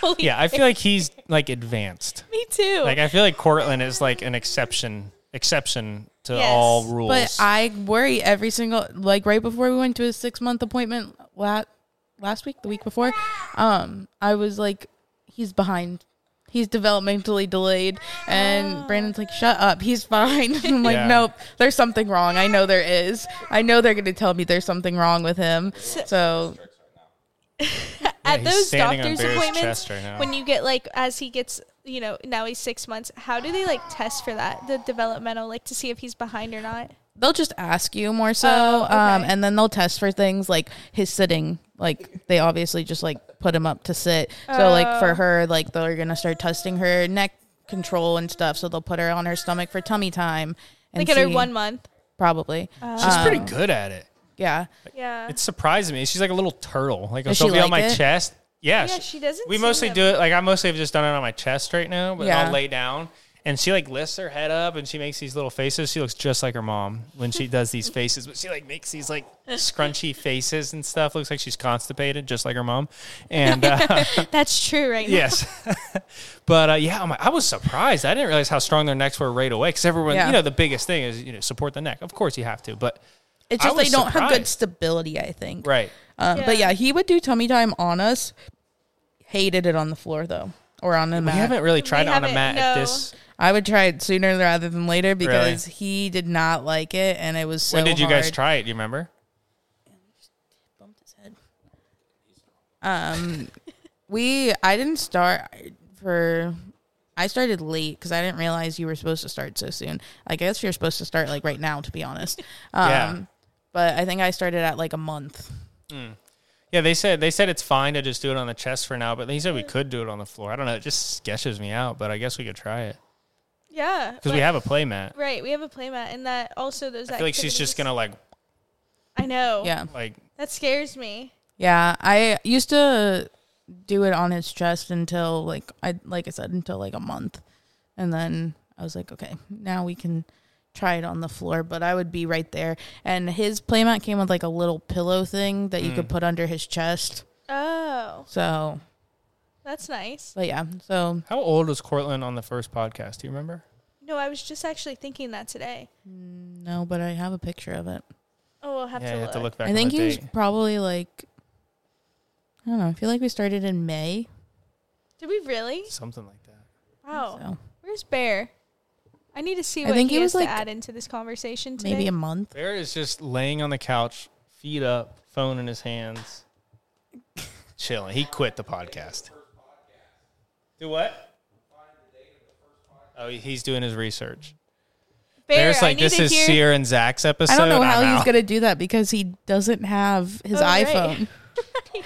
bullying. Yeah, I feel like he's like advanced. Me too. Like I feel like Cortland is like an exception to all rules. But I worry every single right before we went to his 6 month appointment last week, the week before, I was like, he's behind. He's developmentally delayed, and Brandon's like, shut up, he's fine. I'm like, nope, there's something wrong. I know there is. I know they're going to tell me there's something wrong with him. So At those doctor's appointments, right when you get, like, as he gets, you know, now he's 6 months, how do they, like, test for that, the developmental, like, to see if he's behind or not? They'll just ask you more so, and then they'll test for things like his sitting. Like, they obviously just, like, put him up to sit. So, like, for her, like, they're going to start testing her neck control and stuff. So they'll put her on her stomach for tummy time. And like, at her 1 month? Probably. She's pretty good at it. Yeah. Yeah. It surprised me. She's like a little turtle. Like, she'll be on my chest. Yeah. Yeah, she doesn't. We mostly do it. Like, I mostly have just done it on my chest right now, but I'll lay down. And she, like, lifts her head up, and she makes these little faces. She looks just like her mom when she does these faces. But she, like, makes these, like, scrunchy faces and stuff. Looks like she's constipated, just like her mom. And that's true right now. Yes. But, yeah, I was surprised. I didn't realize how strong their necks were right away. Because everyone, you know, the biggest thing is, you know, support the neck. Of course you have to. But it's just they don't have good stability, I think. Right. But, yeah, he would do tummy time on us. Hated it on the floor, though. Or on the mat. We haven't really tried it on a mat at this. I would try it sooner rather than later because he did not like it, and it was so hard. When did you guys try it? Do you remember? Yeah, he just bumped his head. I didn't start for... I started late because I didn't realize you were supposed to start so soon. I guess you're supposed to start, like, right now, to be honest. But I think I started at, like, a month. Mm. Yeah, they said it's fine to just do it on the chest for now, but he said we could do it on the floor. I don't know. It just sketches me out, but I guess we could try it. Yeah. Because we have a play mat. Right, we have a play mat, and that also those I feel like she's just going to, like... I know. Yeah. Like... That scares me. Yeah, I used to do it on his chest until, like I said, until a month. And then I was like, okay, now we can try it on the floor, but I would be right there. And his play mat came with, like, a little pillow thing that you could put under his chest. Oh. So... That's nice. But yeah, so. How old was Cortland on the first podcast? Do you remember? No, I was just actually thinking that today. No, but I have a picture of it. Oh, we'll have to look. Yeah, you have to look back on the date. I think he was probably like, I don't know, I feel like we started in May. Did we really? Something like that. Wow. So. Where's Bear? I need to see what he has to add into this conversation today. Maybe a month. Bear is just laying on the couch, feet up, phone in his hands, chilling. He quit the podcast. Do what? Oh, he's doing his research. Bear's like, this is Sierra and Zach's episode. I don't know how he's going to do that because he doesn't have his iPhone. Right.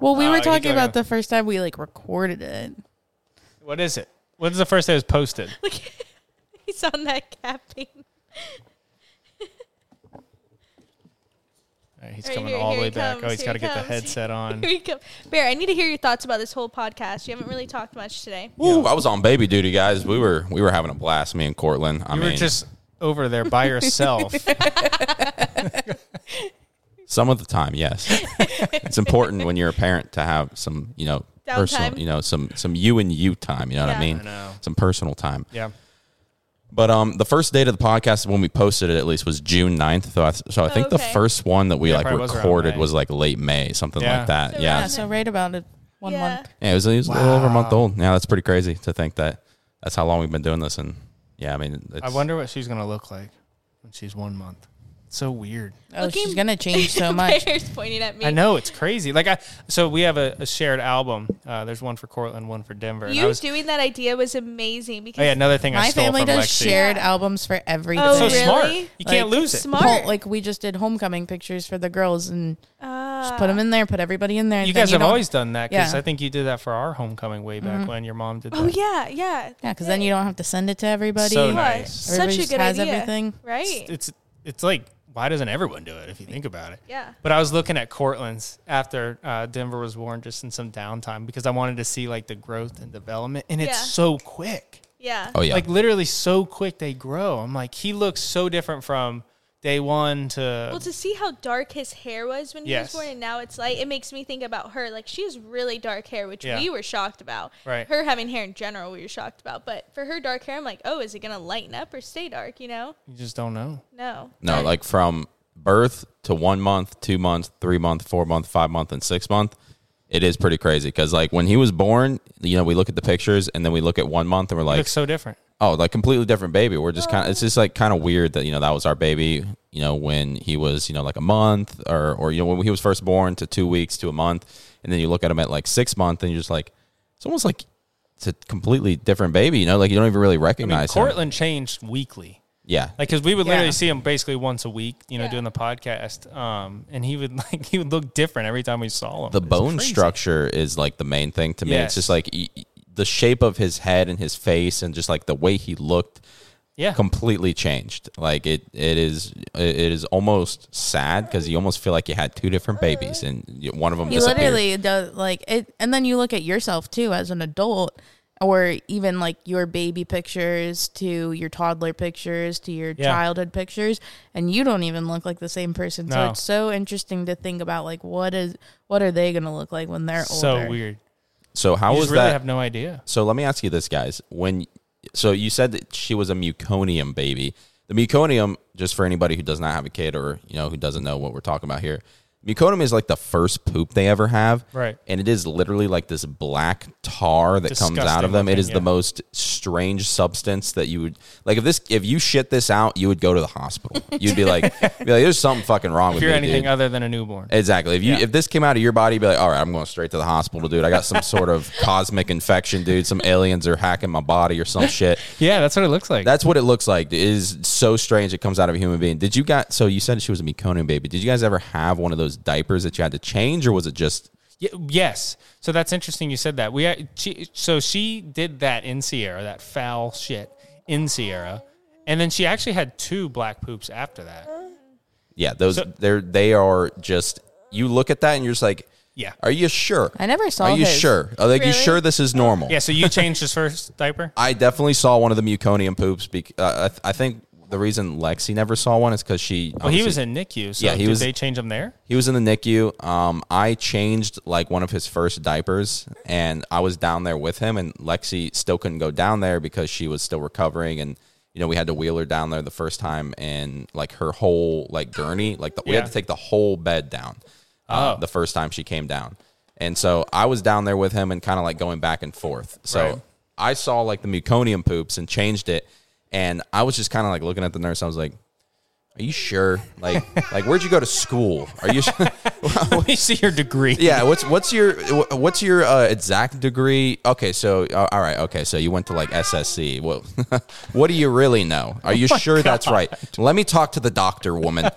Well, we were talking about the first time we, like, recorded it. What is it? When's the first time it was posted? Look, he's on that capping. Right, he's coming all the way back. Oh, he's got to get the headset on. Here you come. Bear, I need to hear your thoughts about this whole podcast. You haven't really talked much today. Ooh, I was on baby duty, guys. We were having a blast, me and Cortland. You were just over there by yourself. Some of the time, yes. It's important when you're a parent to have some, you know, personal, you know, some you and you time. You know what I mean? I know. Some personal time. Yeah. But the first date of the podcast, when we posted it at least, was June 9th. So I think the first one that we recorded was like late May, something like that. So yeah. So right about it, one month. Yeah, it was a little over a month old. Yeah, that's pretty crazy to think that's how long we've been doing this. And yeah, I mean, I wonder what she's going to look like when she's 1 month. It's so weird. Oh, she's going to change so much. Bear's pointing at me. I know, it's crazy. Like so we have a shared album. There's one for Cortland, one for Denver. You doing that idea was amazing because another thing I stole from Lexi. My family does shared albums for everything. Oh, really? So smart. You can't lose it. Smart. Like we just did homecoming pictures for the girls and just put them in there, put everybody in there. You guys have always done that because I think you did that for our homecoming way back when your mom did that. Oh yeah. Yeah, because then you don't have to send it to everybody. So nice. Everybody such a good has idea. Everything. Right. It's like, why doesn't everyone do it if you think about it? Yeah. But I was looking at Cortland's after Denver was born just in some downtime because I wanted to see, like, the growth and development. And it's so quick. Yeah. Oh, yeah. Like, literally so quick they grow. I'm like, he looks so different from day one to... Well, to see how dark his hair was when he was born and now it's light, it makes me think about her. Like, she has really dark hair, which we were shocked about. Right. Her having hair in general, we were shocked about. But for her dark hair, I'm like, oh, is it going to lighten up or stay dark, you know? You just don't know. No, like from birth to 1 month, 2 months, 3 months, 4 months, 5 months, and 6 months, it is pretty crazy. Because, like, when he was born, you know, we look at the pictures and then we look at 1 month and we're like... It looks so different. Oh, like completely different baby. We're just kind of, it's just like kind of weird that, you know, that was our baby you know, when he was, you know, like a month or, you know, when he was first born to 2 weeks to a month. And then you look at him at like 6 months and you're just like, it's almost like it's a completely different baby, you know, like you don't even really recognize him. Cortland changed weekly. Yeah. Like, because we would literally see him basically once a week, you know, doing the podcast. And he would look different every time we saw him. The bone structure is like the main thing to me. Yes. It's just like the shape of his head and his face and just like the way he looked completely changed. Like it is almost sad because you almost feel like you had two different babies and one of them disappeared. You literally does like it. And then you look at yourself too as an adult. Or even, like, your baby pictures to your toddler pictures to your childhood pictures, and you don't even look like the same person. No. So it's so interesting to think about, like, what are they going to look like when they're older? So weird. So how was that? I have no idea. So let me ask you this, guys. So you said that she was a meconium baby. The meconium, just for anybody who does not have a kid or, you know, who doesn't know what we're talking about here, meconium is like the first poop they ever have. Right. And it is literally like this black tar that disgusting comes out of them. Looking, it is the most strange substance that you would like if you shit this out, you would go to the hospital. You'd be like, there's something fucking wrong with me. If you're anything other than a newborn. Exactly. If this came out of your body, you'd be like, all right, I'm going straight to the hospital, dude. I got some sort of cosmic infection, dude. Some aliens are hacking my body or some shit. Yeah, that's what it looks like. That's what it looks like. It is so strange it comes out of a human being. So you said she was a meconium baby. Did you guys ever have one of those diapers that you had to change, or was it just yes? So that's interesting you said that. She did that in Sierra, that foul shit in Sierra, and then she actually had two black poops after that. Yeah, those they are just, you look at that and you're just like, yeah, are you sure? I never saw. Are you sure? Like, really? You sure this is normal? Yeah. So you changed his first diaper? I definitely saw one of the meconium poops I think. The reason Lexi never saw one is because she... Well, he was in NICU, so did they change him there? He was in the NICU. I changed, like, one of his first diapers, and I was down there with him, and Lexi still couldn't go down there because she was still recovering, and, you know, we had to wheel her down there the first time, and, like, her whole, like, gurney, like, we had to take the whole bed down the first time she came down. And so I was down there with him and kind of, like, going back and forth. So I saw, like, the meconium poops and changed it. And I was just kind of like looking at the nurse. I was like, "Are you sure? Like where'd you go to school? Are you? Let me see your degree. Yeah, what's your exact degree? Okay, so all right, okay, so you went to like SSC. Well, what do you really know? Are you sure that's right? Let me talk to the doctor, woman.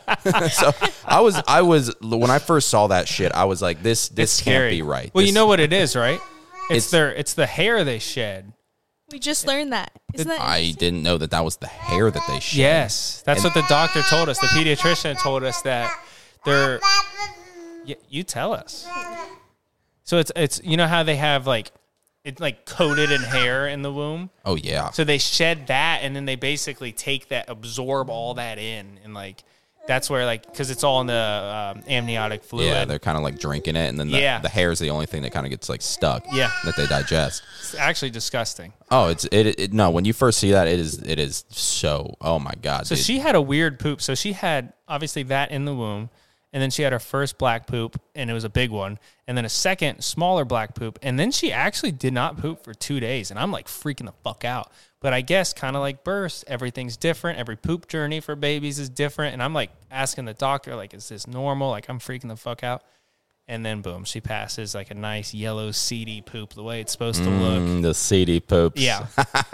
So I was when I first saw that shit, I was like, this can't be right. Well, you know what it is, right? It's the hair they shed. We just learned that. Isn't that I didn't know that was the hair that they shed. Yes. That's what the doctor told us. The pediatrician told us that they're... You tell us. So it's you know how they have like... It's like coated in hair in the womb. Oh, yeah. So they shed that and then they basically take that, absorb all that in and like... That's where, like, because it's all in the amniotic fluid. Yeah, they're kind of, like, drinking it, and then the hair is the only thing that kind of gets, like, stuck that they digest. It's actually disgusting. Oh, no, when you first see that, it is so, oh, my God. So she had a weird poop. So she had, obviously, that in the womb, and then she had her first black poop, and it was a big one, and then a second, smaller black poop, and then she actually did not poop for 2 days, and I'm, like, freaking the fuck out. But I guess kind of like births, everything's different. Every poop journey for babies is different. And I'm like asking the doctor, like, is this normal? Like, I'm freaking the fuck out. And then, boom, she passes like a nice yellow seedy poop the way it's supposed to look. The seedy poops. Yeah.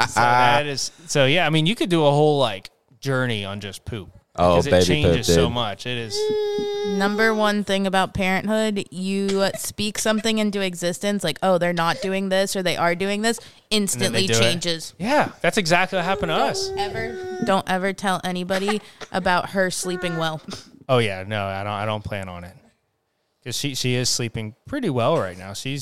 So, I mean, you could do a whole like journey on just poop. Oh, baby poop, dude. Because it changes so much. It is. Number one thing about parenthood, you speak something into existence, like, oh, they're not doing this or they are doing this, instantly changes. Yeah, that's exactly what happened to us. Don't ever tell anybody about her sleeping well. Oh, yeah, no, I don't plan on it. Because she is sleeping pretty well right now. She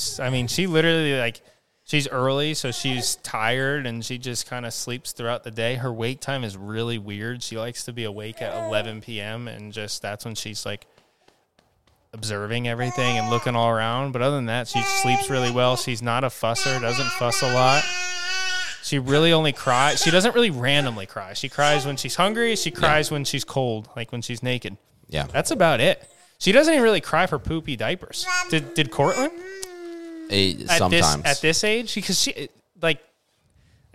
literally, like, she's early, so she's tired, and she just kind of sleeps throughout the day. Her wake time is really weird. She likes to be awake at 11 p.m., and just that's when she's, like, observing everything and looking all around. But other than that, she sleeps really well. She's not a fusser, doesn't fuss a lot. She really only cries. She doesn't really randomly cry. She cries when she's hungry. She cries when she's cold, like when she's naked. Yeah. That's about it. She doesn't even really cry for poopy diapers. Did Cortland? Sometimes. At this age, because she, like,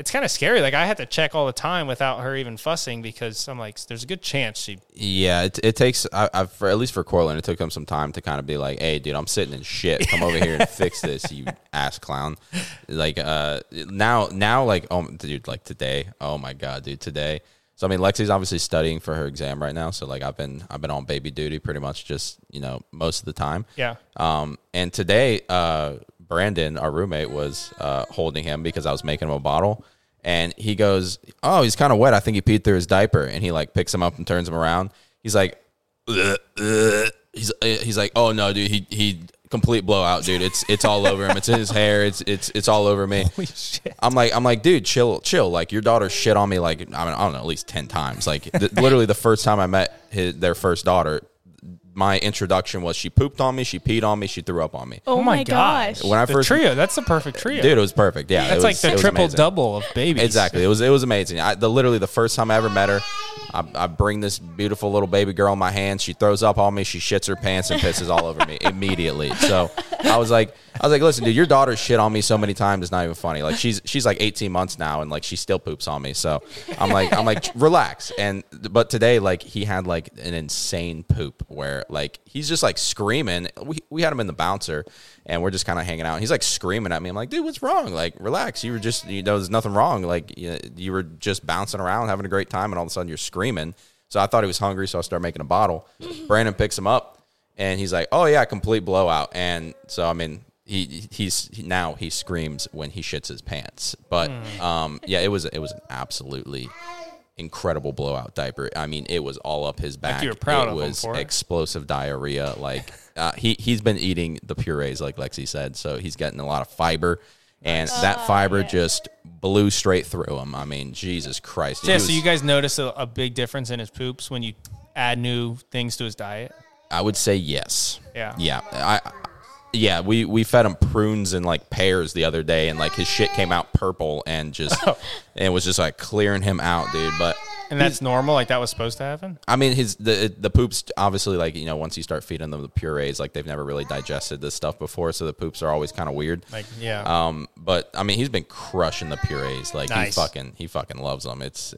it's kind of scary. Like, I had to check all the time without her even fussing because I'm like, there's a good chance she... Yeah, it takes, at least for Cortland, it took him some time to kind of be like, hey, dude, I'm sitting in shit. Come over here and fix this, you ass clown. Like, now, like, oh, dude, like today, oh my God, dude, today. So, I mean, Lexi's obviously studying for her exam right now. So, like, I've been on baby duty pretty much just, you know, most of the time. Yeah. And today, Brandon, our roommate, was holding him because I was making him a bottle. And he goes, oh, he's kind of wet. I think he peed through his diaper. And he, like, picks him up and turns him around. He's like, ugh. He's like, oh, no, dude, he complete blowout, dude. It's all over him. It's in his hair. It's all over me. Holy shit. I'm like, dude, chill. Like, your daughter shit on me, like, I mean, I don't know, at least 10 times. Like, literally the first time I met their first daughter, my introduction was she pooped on me, she peed on me, she threw up on me. Oh my gosh. When I first trio, that's the perfect trio. Dude, it was perfect. Yeah. That's like the triple double of babies. Exactly. It was amazing. Literally the first time I ever met her, I bring this beautiful little baby girl in my hand, she throws up on me, she shits her pants and pisses all over me immediately. So I was like, listen, dude, your daughter shit on me so many times, it's not even funny. Like she's like 18 months now and like she still poops on me. So I'm like, relax. But today, like, he had like an insane poop where like he's just like screaming. We had him in the bouncer and we're just kind of hanging out. And he's like screaming at me. I'm like, dude, what's wrong? Like, relax. You were just, you know, there's nothing wrong. Like you were just bouncing around, having a great time. And all of a sudden you're screaming. So I thought he was hungry. So I started making a bottle. Brandon picks him up and he's like, oh yeah, complete blowout. And so, I mean, he screams when he shits his pants. But yeah, it was an absolutely incredible blowout diaper. I mean, it was all up his back. Like, you were proud of him for it. It was explosive diarrhea. Like he's been eating the purees, like Lexi said, so he's getting a lot of fiber, and that fiber just blew straight through him. I mean, Jesus Christ. Yeah. So you guys notice a big difference in his poops when you add new things to his diet? I would say yes. Yeah. Yeah. Yeah, we fed him prunes and, like, pears the other day, and, like, his shit came out purple and just and it was just, like, clearing him out, dude. But and that's normal? Like, that was supposed to happen? I mean, the poops, obviously, like, you know, once you start feeding them the purees, like, they've never really digested this stuff before, so the poops are always kind of weird. Like, yeah. But, I mean, he's been crushing the purees. Like, nice. He fucking loves them. It's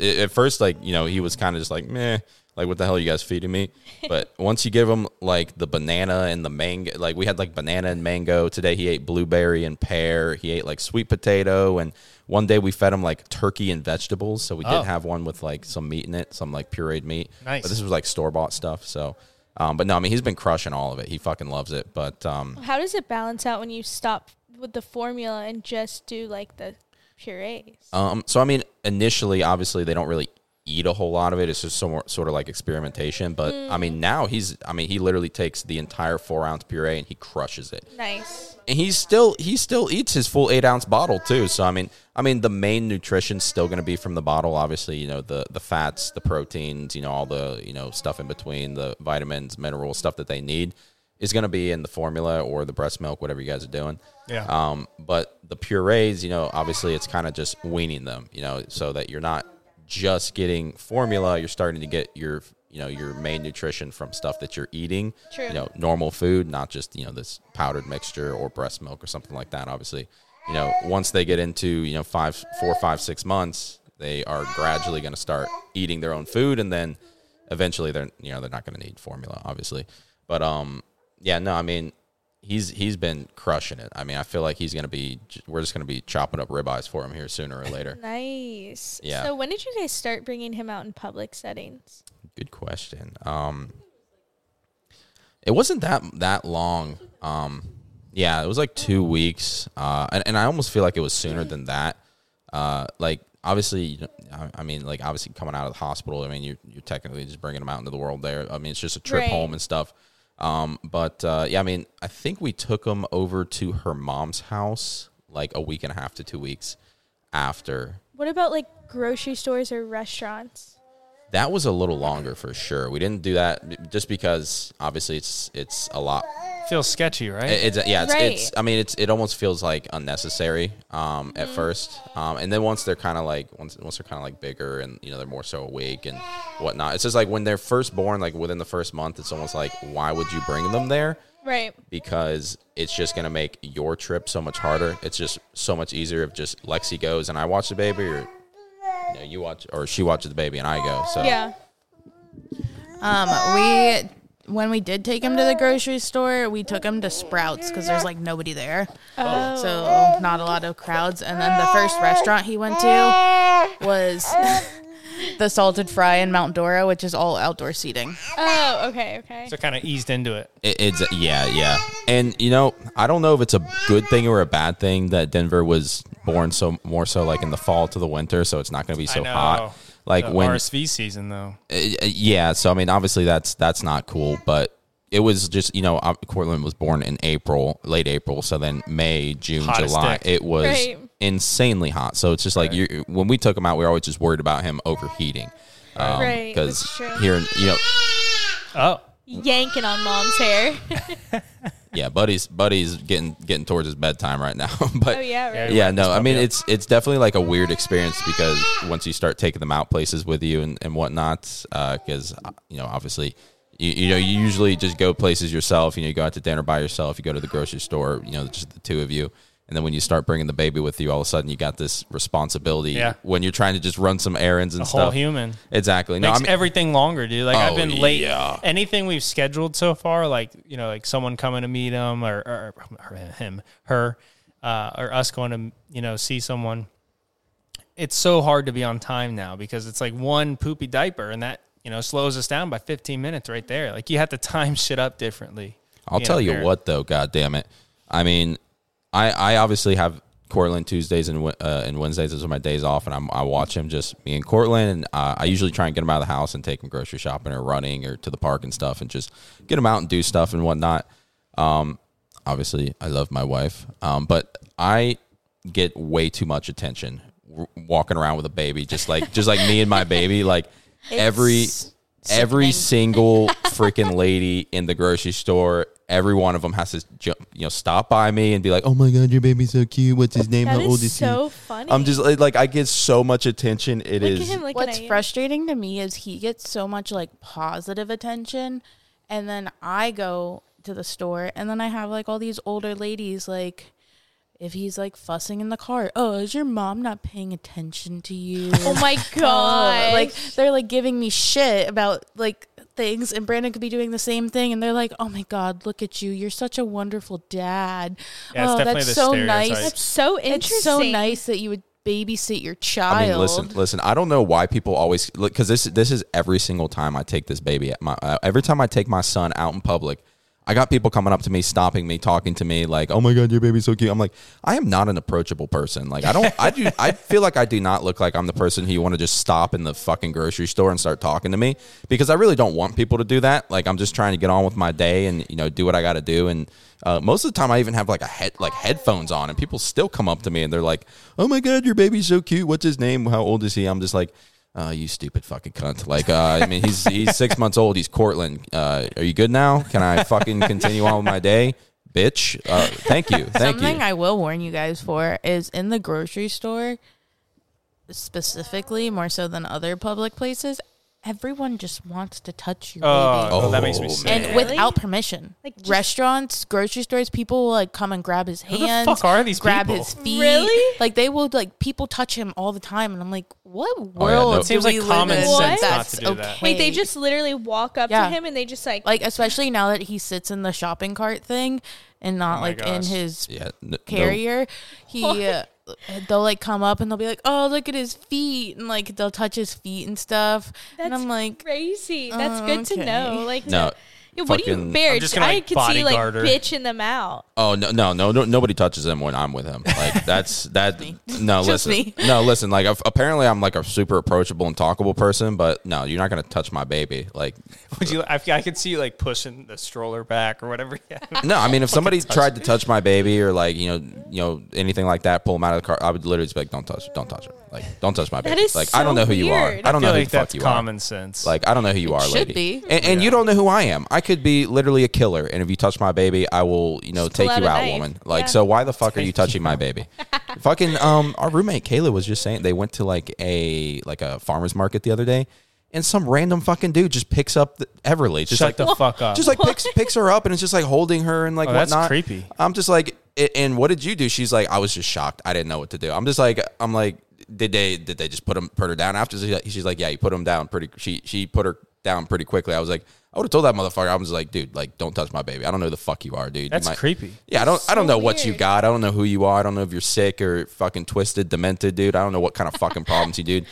at first, like, you know, he was kind of just like, meh. Like, what the hell are you guys feeding me? But once you give him, like, the banana and the mango, like, we had, like, banana and mango. Today he ate blueberry and pear. He ate, like, sweet potato. And one day we fed him, like, turkey and vegetables. So we did have one with, like, some meat in it, some, like, pureed meat. Nice. But this was, like, store-bought stuff. So, but no, I mean, he's been crushing all of it. He fucking loves it. But how does it balance out when you stop with the formula and just do, like, the purees? So, I mean, initially, obviously, they don't really eat a whole lot of it. It's just sort of like experimentation. But I mean, now he literally takes the entire 4-ounce puree and he crushes it. Nice. And he still eats his full 8-ounce bottle too. So I mean the main nutrition's still going to be from the bottle. Obviously, you know, the fats, the proteins, you know, all the, you know, stuff in between, the vitamins, minerals, stuff that they need is going to be in the formula or the breast milk, whatever you guys are doing. Yeah. But the purees, you know, obviously it's kind of just weaning them, you know, so that you're not just getting formula, you're starting to get your, you know, your main nutrition from stuff that you're eating. True. You know, normal food, not just, you know, this powdered mixture or breast milk or something like that. Obviously, you know, once they get into, you know, 4, 5, 6 months, they are gradually going to start eating their own food, and then eventually they're, you know, they're not going to need formula, obviously. But yeah, no, I mean, he's been crushing it. I mean, I feel like we're just going to be chopping up ribeyes for him here sooner or later. Nice. Yeah. So when did you guys start bringing him out in public settings? Good question. It wasn't that long. Yeah, it was like 2 weeks. And I almost feel like it was sooner than that. Like, obviously, you know, I mean, like, obviously coming out of the hospital, I mean, you're technically just bringing him out into the world there. I mean, it's just a trip home and stuff. But yeah, I mean, I think we took him over to her mom's house like a week and a half to 2 weeks after. What about like grocery stores or restaurants? That was a little longer for sure. We didn't do that just because obviously it's a lot. Feels sketchy, right? It almost feels like unnecessary at first, and then once they're kind of like once they're kind of like bigger and, you know, they're more so awake and whatnot. It's just like when they're first born, like within the first month, it's almost like, why would you bring them there? Right. Because it's just going to make your trip so much harder. It's just so much easier if just Lexi goes and I watch the baby, or you know, you watch, or she watches the baby and I go. So yeah. When we did take him to the grocery store, we took him to Sprouts because there's, like, nobody there. Oh. So not a lot of crowds. And then the first restaurant he went to was the Salted Fry in Mount Dora, which is all outdoor seating. Oh, okay, okay. So kind of eased into it. It's yeah. And, you know, I don't know if it's a good thing or a bad thing that Denver was born so more so, like, in the fall to the winter, so it's not going to be so hot. Like the RSV season, though. Yeah, so, I mean, obviously that's not cool, but it was just, you know, Cortland was born in April, late April, so then May, June, hot July. It was insanely hot. So it's just like when we took him out, we were always just worried about him overheating. Right, that's true. Because here, you know. Oh. Yanking on mom's hair. Yeah, buddy's getting towards his bedtime right now. But it's definitely like a weird experience because once you start taking them out places with you and whatnot, because you know, obviously, you know, you usually just go places yourself. You know, you go out to dinner by yourself. You go to the grocery store. You know, just the two of you. And then when you start bringing the baby with you, all of a sudden you got this responsibility when you're trying to just run some errands and stuff. A whole human. Exactly. No, makes everything longer, dude. Like, I've been late. Yeah. Anything we've scheduled so far, like, you know, like someone coming to meet him or him, her, or us going to, you know, see someone. It's so hard to be on time now because it's like one poopy diaper and that, you know, slows us down by 15 minutes right there. Like, you have to time shit up differently. I'll tell you what, though, goddammit. I mean, I obviously have Cortland Tuesdays and Wednesdays. Those are my days off, and I watch him, just me and Cortland. And I usually try and get him out of the house and take him grocery shopping or running or to the park and stuff, and just get him out and do stuff and whatnot. Obviously, I love my wife, but I get way too much attention walking around with a baby, just like me and my baby. Like, it's every single freaking lady in the grocery store. Every one of them has to jump, you know, stop by me and be like, "Oh my God, your baby's so cute. What's his name? How old is he?" That is so funny. I'm just like, I get so much attention. It is. Look at him, like, what's frustrating to me is he gets so much, like, positive attention, and then I go to the store, and then I have, like, all these older ladies, like, if he's, like, fussing in the car, "Oh, is your mom not paying attention to you?" Oh my God! Like, they're, like, giving me shit about, like, things, and Brandon could be doing the same thing, and they're like, "Oh my God, look at you! You're such a wonderful dad. Yeah, that's so nice. That's so interesting. It's so nice that you would babysit your child." I mean, listen. I don't know why people always, because this is every single time I take this baby. Every time I take my son out in public, I got people coming up to me, stopping me, talking to me, like, "Oh my God, your baby's so cute." I'm like, I am not an approachable person. Like, I feel like I do not look like I'm the person who you want to just stop in the fucking grocery store and start talking to me, because I really don't want people to do that. Like, I'm just trying to get on with my day and, you know, do what I got to do. And most of the time I even have headphones on, and people still come up to me and they're like, "Oh my God, your baby's so cute. What's his name? How old is he?" I'm just like, "Oh, you stupid fucking cunt. Like, I mean, he's 6 months old. He's Cortland. Are you good now? Can I fucking continue on with my day? Bitch." Thank you. Something I will warn you guys for is in the grocery store, specifically, more so than other public places, everyone just wants to touch your baby. Oh, that makes me sick. And without permission. Like, restaurants, grocery stores, people will, like, come and grab his hands. Who the fuck are these people? Grab his feet. Really? Like, they will, like, people touch him all the time, and I'm like, what world? Oh, yeah, no. It seems like common sense not to do that. Wait, they just literally walk up to him and they just like especially now that he sits in the shopping cart thing and not in his carrier, they'll, like, come up and they'll be like, "Oh, look at his feet," and, like, they'll touch his feet and stuff. That's, and I'm like, crazy. That's good to know. Like, no. Yeah, what do you bear? I could see, like, bitching them out. Oh, no, nobody touches them when I'm with him. Like, that's that. No, listen. No, listen. Like, apparently I'm, like, a super approachable and talkable person, but no, you're not gonna touch my baby. Like, would you? I could see you, like, pushing the stroller back or whatever. No, I mean, if somebody tried to touch my baby or, like, you know, anything like that, pull them out of the car, I would literally just be like, "Don't touch her. Like, don't touch my baby." That is like, so I don't know who you are. I don't know who the fuck you are. Common sense. Like, I don't know who you are, lady. And you don't know who I am. I could be literally a killer, and if you touch my baby, I will, you know, just take you out, woman. Like, so why the fuck are you touching my baby? Fucking, our roommate Kayla was just saying they went to like a farmer's market the other day, And some random fucking dude just picks up Everly. Just shut like, the fuck up. Just like picks her up and it's just like holding her and like whatnot. That's creepy. I'm just like, and what did you do? She's like, I was just shocked. I didn't know what to do. I'm like, did they just put her down after? She's like, yeah, you put him down pretty. She put her down pretty quickly. I was like, I would have told that motherfucker. I was like, dude, like, don't touch my baby. I don't know who the fuck you are, dude. That's creepy. Yeah, I don't know what you got. I don't know who you are. I don't know if you're sick or fucking twisted, demented, dude. I don't know what kind of fucking problems you do.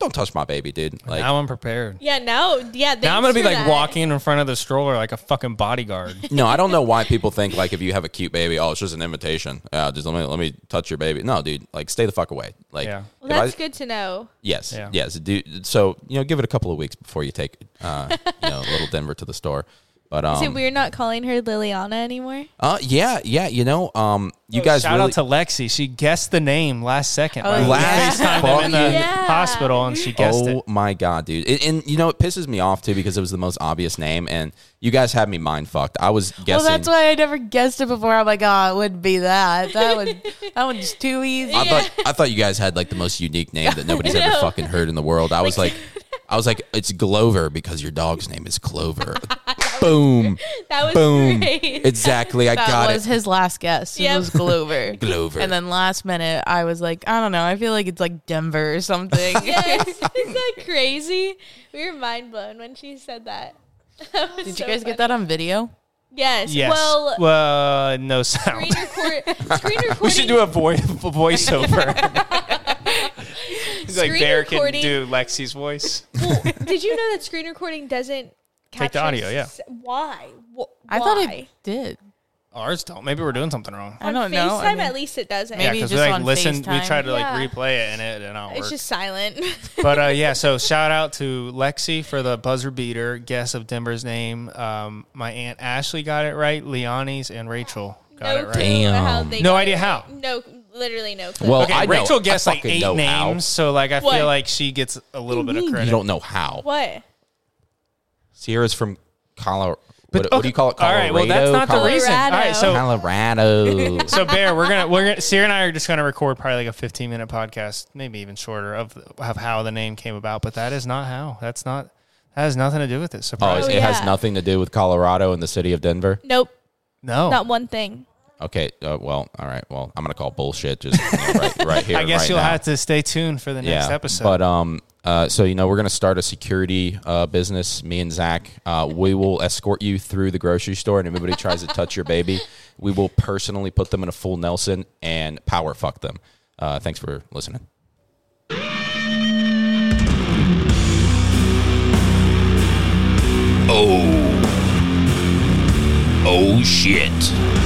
Don't touch my baby, dude. Like, now I'm prepared. Yeah, now I'm gonna be like that. Walking in front of the stroller like a fucking bodyguard. No, I don't know why people think like if you have a cute baby, oh, it's just an invitation. Just let me touch your baby. No, dude, like stay the fuck away. Like, yeah. Well, that's good to know. Yes, yeah. Yes, dude. So give it a couple of weeks before you take little Denver to the store. But so we're not calling her Liliana anymore. Yeah. You guys. Shout out to Lexi. She guessed the name last second. FaceTimed in the hospital and she guessed it. Oh my god, dude! And it pisses me off too because it was the most obvious name and you guys had me mind fucked. I was guessing. Well, that's why I never guessed it before. I'm like, oh, it wouldn't be that. That one's too easy. Yeah. I thought you guys had like the most unique name that nobody's ever fucking heard in the world. I was like, it's Glover because your dog's name is Clover. Boom. That was boom. Great. Exactly. I got it. That was his last guess. Yep. It was Glover. Glover. And then last minute, I was like, I don't know. I feel like it's like Denver or something. Yes. Isn't that crazy? We were mind blown when she said that. Did you guys get that on video? Yes. Well, no sound. Screen recording. We should do a voiceover. It's like Bear can do Lexi's voice. Well, did you know that screen recording doesn't take the audio, yeah. Why? I thought it did. Ours don't. Maybe we're doing something wrong. I don't know. FaceTime, at least it doesn't. Yeah, because we like listen. FaceTime. We try to like replay it, and it don't work. It's just silent. But yeah. So shout out to Lexi for the buzzer beater guess of Denver's name. My aunt Ashley got it right. Leonie's and Rachel got it right. Damn. No idea how. No. Literally no clue. Well, okay, Rachel guessed like 8 names, how. So like I feel like she gets a little bit of credit. You don't know how. What? Sierra's from Colorado. What do you call it? Colorado. All right, well that's not the reason. All right, so Colorado. So Bear, we're gonna Sierra and I are just gonna record probably like a 15-minute podcast, maybe even shorter, of how the name came about. But that is not how. That has nothing to do with it. Surprise! It has nothing to do with Colorado and the city of Denver. Nope. No. Not one thing. Okay, all right. Well, I'm going to call bullshit just right here. I guess you'll have to stay tuned for the next episode. But, we're going to start a security business, me and Zach. We will escort you through the grocery store, and if anybody tries to touch your baby, we will personally put them in a full Nelson and power fuck them. Thanks for listening. Oh shit.